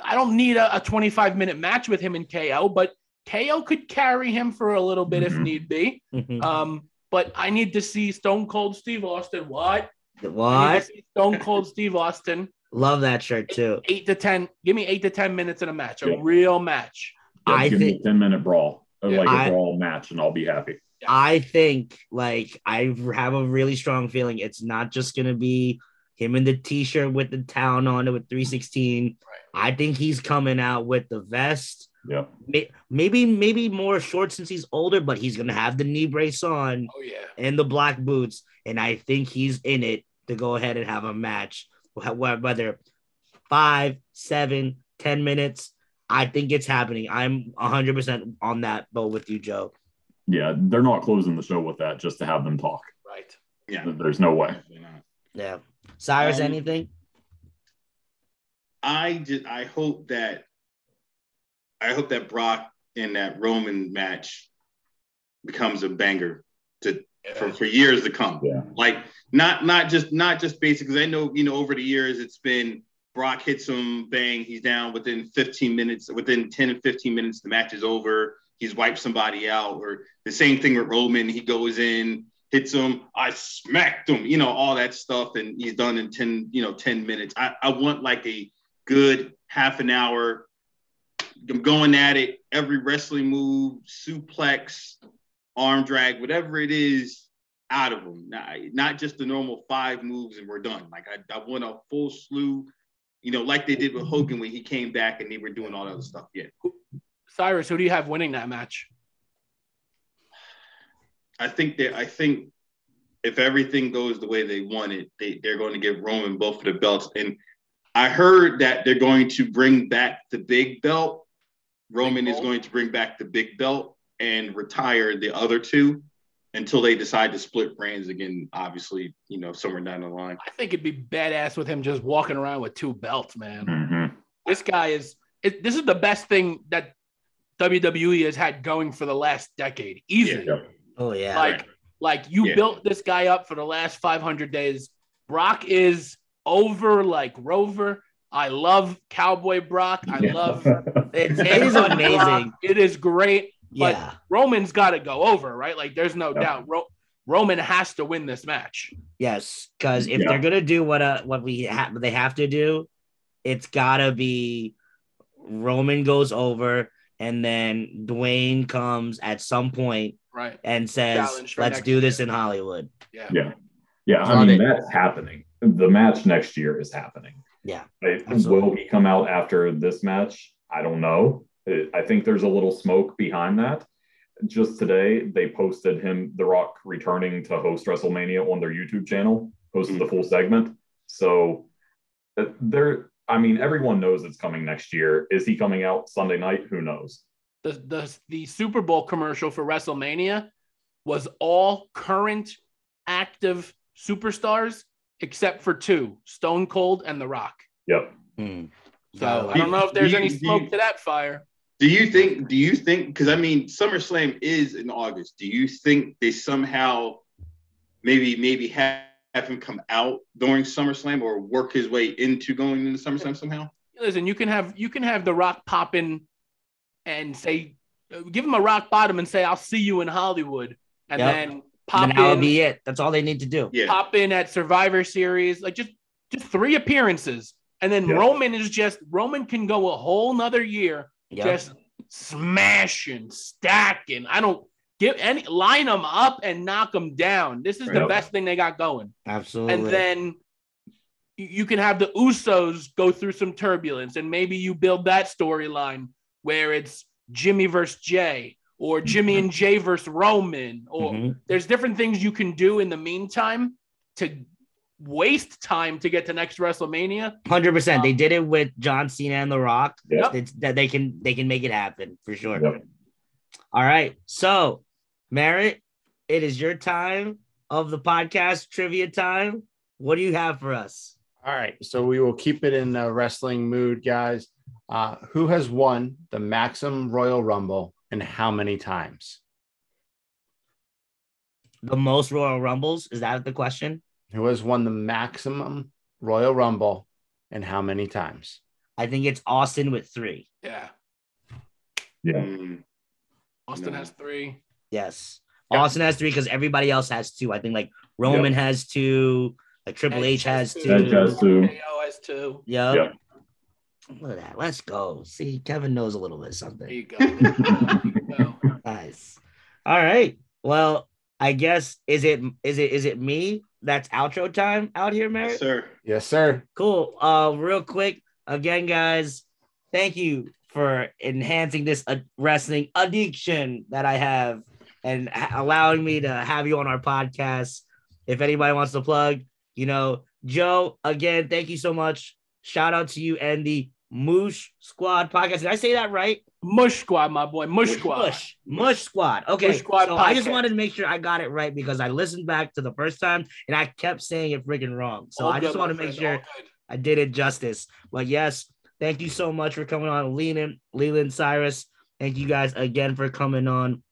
I don't need a twenty-five minute match with him in K O, but K O could carry him for a little bit mm-hmm. if need be. Mm-hmm. Um, but I need to see Stone Cold Steve Austin. What? What? I need to see Stone Cold Steve Austin. Love that shirt too. Eight, eight to ten. Give me eight to ten minutes in a match, a yeah. real match. Yeah, I give think me a ten minute brawl, yeah. like I, a brawl match, and I'll be happy. I think, like, I have a really strong feeling it's not just going to be him in the T-shirt with the town on it with three sixteen. Right. I think he's coming out with the vest. Yeah. Maybe maybe more short since he's older, but he's going to have the knee brace on oh, yeah. and the black boots, and I think he's in it to go ahead and have a match, whether five, seven, ten minutes. I think it's happening. I'm one hundred percent on that boat with you, Joe. Yeah, they're not closing the show with that just to have them talk. Right. Yeah. There's no way. Yeah. Cyrus, um, anything? I just I hope that I hope that Brock in that Roman match becomes a banger to yeah. for, for years to come. Yeah. Like not not just not just basic, because I know, you know, over the years it's been Brock hits him, bang, he's down within fifteen minutes, within ten and fifteen minutes, the match is over. He's wiped somebody out, or the same thing with Roman. He goes in, hits him. I smacked him, you know, all that stuff. And he's done in ten, you know, ten minutes. I, I want like a good half an hour. I'm going at it. Every wrestling move, suplex, arm drag, whatever it is out of him. Not, not just the normal five moves and we're done. Like I, I want a full slew, you know, like they did with Hogan when he came back and they were doing all that other stuff. Yeah. Cyrus, who do you have winning that match? I think that I think if everything goes the way they want it, they, they're going to give Roman both of the belts. And I heard that they're going to bring back the big belt. Roman big is going to bring back the big belt and retire the other two until they decide to split brands again, obviously, you know, somewhere down the line. I think it'd be badass with him just walking around with two belts, man. Mm-hmm. This guy is it, – this is the best thing that – W W E has had going for the last decade. Easy. Yeah. Oh, yeah. Like, right. like you yeah. built this guy up for the last five hundred days. Brock is over like Rover. I love Cowboy Brock. I yeah. love it. It is amazing. Brock. It is great. But yeah. Roman's got to go over, right? Like, there's no, no. doubt. Ro- Roman has to win this match. Yes, because if yeah. they're going to do what uh, what we ha- they have to do, it's got to be Roman goes over. And then Dwayne comes at some point right. and says, Challenge let's do this year. in Hollywood. Yeah. Yeah. yeah. I mean, that's happening. The match next year is happening. Yeah. It, will he come out after this match? I don't know. It, I think there's a little smoke behind that. Just today, they posted him, The Rock, returning to host WrestleMania on their YouTube channel, posted mm-hmm. the full segment. So uh, there. I mean, everyone knows it's coming next year. Is he coming out Sunday night? Who knows? the, the, the Super Bowl commercial for WrestleMania was all current active superstars except for two, Stone Cold and The Rock. Yep. Mm. So I don't know if there's you, any smoke you, to that fire. Do you think, do you think, because I mean, SummerSlam is in August. Do you think they somehow maybe, maybe have, have him come out during SummerSlam or work his way into going into SummerSlam somehow? Listen, you can have, you can have The Rock pop in and say, give him a rock bottom and say, I'll see you in Hollywood. And yep. then pop and then in. That'll be it. That's all they need to do. Yeah. Pop in at Survivor Series, like just, just three appearances. And then yep. Roman is just, Roman can go a whole nother year yep. just smashing, stacking. I don't give any, line them up and knock them down. This is yep. the best thing they got going. Absolutely. And then you can have the Usos go through some turbulence, and maybe you build that storyline where it's Jimmy versus Jay or Jimmy and Jay versus Roman. Or mm-hmm. there's different things you can do in the meantime to waste time to get to next WrestleMania. one hundred percent. Um, they did it with John Cena and The Rock. Yep. It's, that they can they can make it happen for sure. Yep. All right. So, Merritt, it is your time of the podcast, trivia time. What do you have for us? All right. So we will keep it in the wrestling mood, guys. Uh, who has won the Maxim Royal Rumble and how many times? The most Royal Rumbles? Is that the question? Who has won the maximum Royal Rumble and how many times? I think it's Austin with three. Yeah. Yeah. Mm. Austin no. has three. Yes. Yep. Austin has three because everybody else has two. I think like Roman yep. has two. Like Triple H, H has two. two. R K O has two. Yep. yep. Look at that. Let's go. See, Kevin knows a little bit of something. There you go. there you go. Nice. All right. Well, I guess is it is it is it me? That's outro time out here, Merritt? Yes, sir. Yes, sir. Cool. Uh, real quick, again, guys, thank you for enhancing this uh, wrestling addiction that I have and ha- allowing me to have you on our podcast. If anybody wants to plug, you know, Joe, again, thank you so much. Shout out to you and the Mush Squad podcast. Did I say that right? Mush Squad, my boy. Mush Squad. Mush, Mush Squad. Okay. Mush Squad so podcast. I just wanted to make sure I got it right because I listened back to the first time and I kept saying it freaking wrong. So all I just want to make friend. sure I did it justice. But yes, thank you so much for coming on, Leland, Leland Cyrus. Thank you guys again for coming on.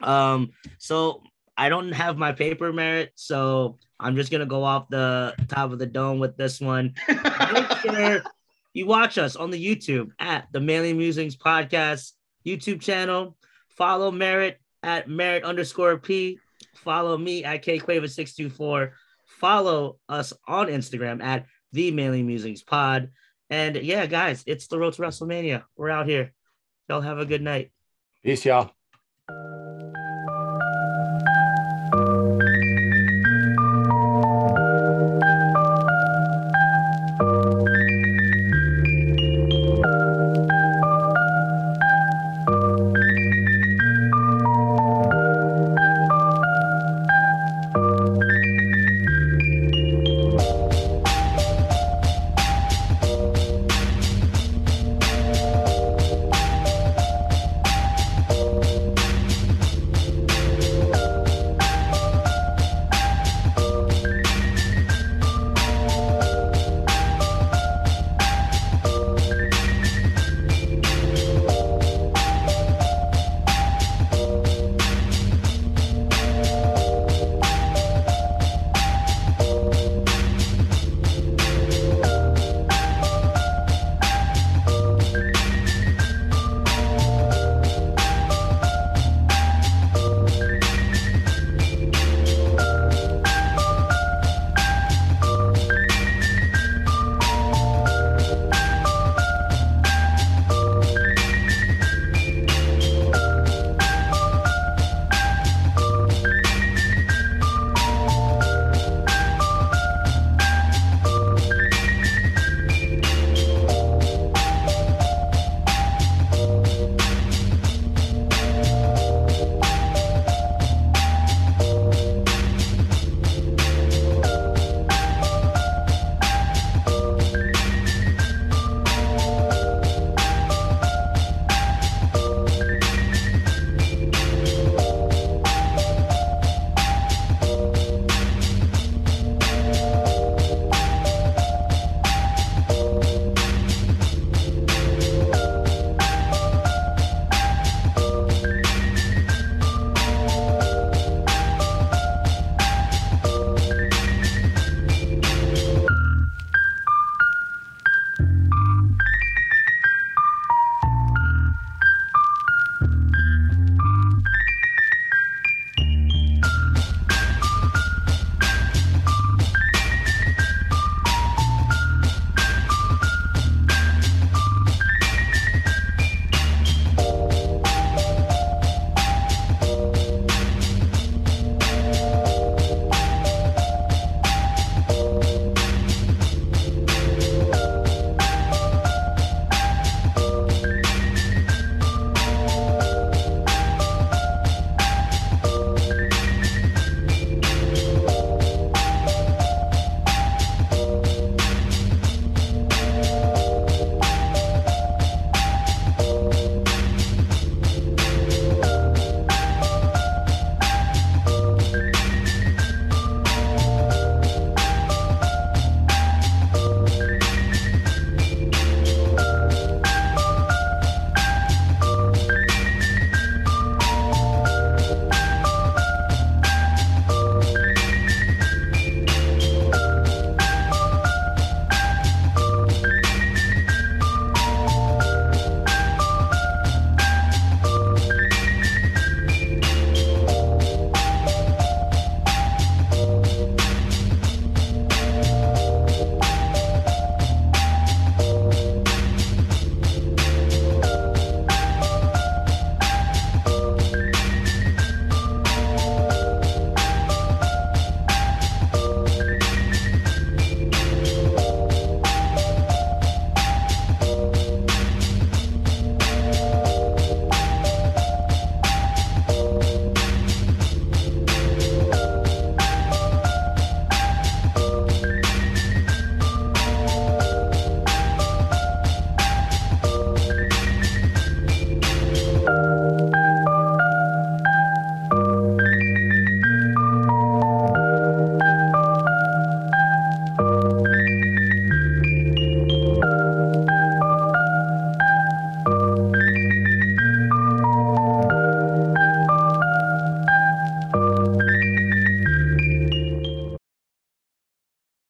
Um, so I don't have my paper, Merritt, so I'm just gonna go off the top of the dome with this one. Make sure you watch us on the YouTube at the Manly Musings Podcast YouTube channel. Follow Merritt at Merritt underscore P. Follow me at K Quaver six two four. Follow us on Instagram at the Manly Musings Pod. And yeah, guys, it's the road to WrestleMania. We're out here. Y'all have a good night. Peace, y'all.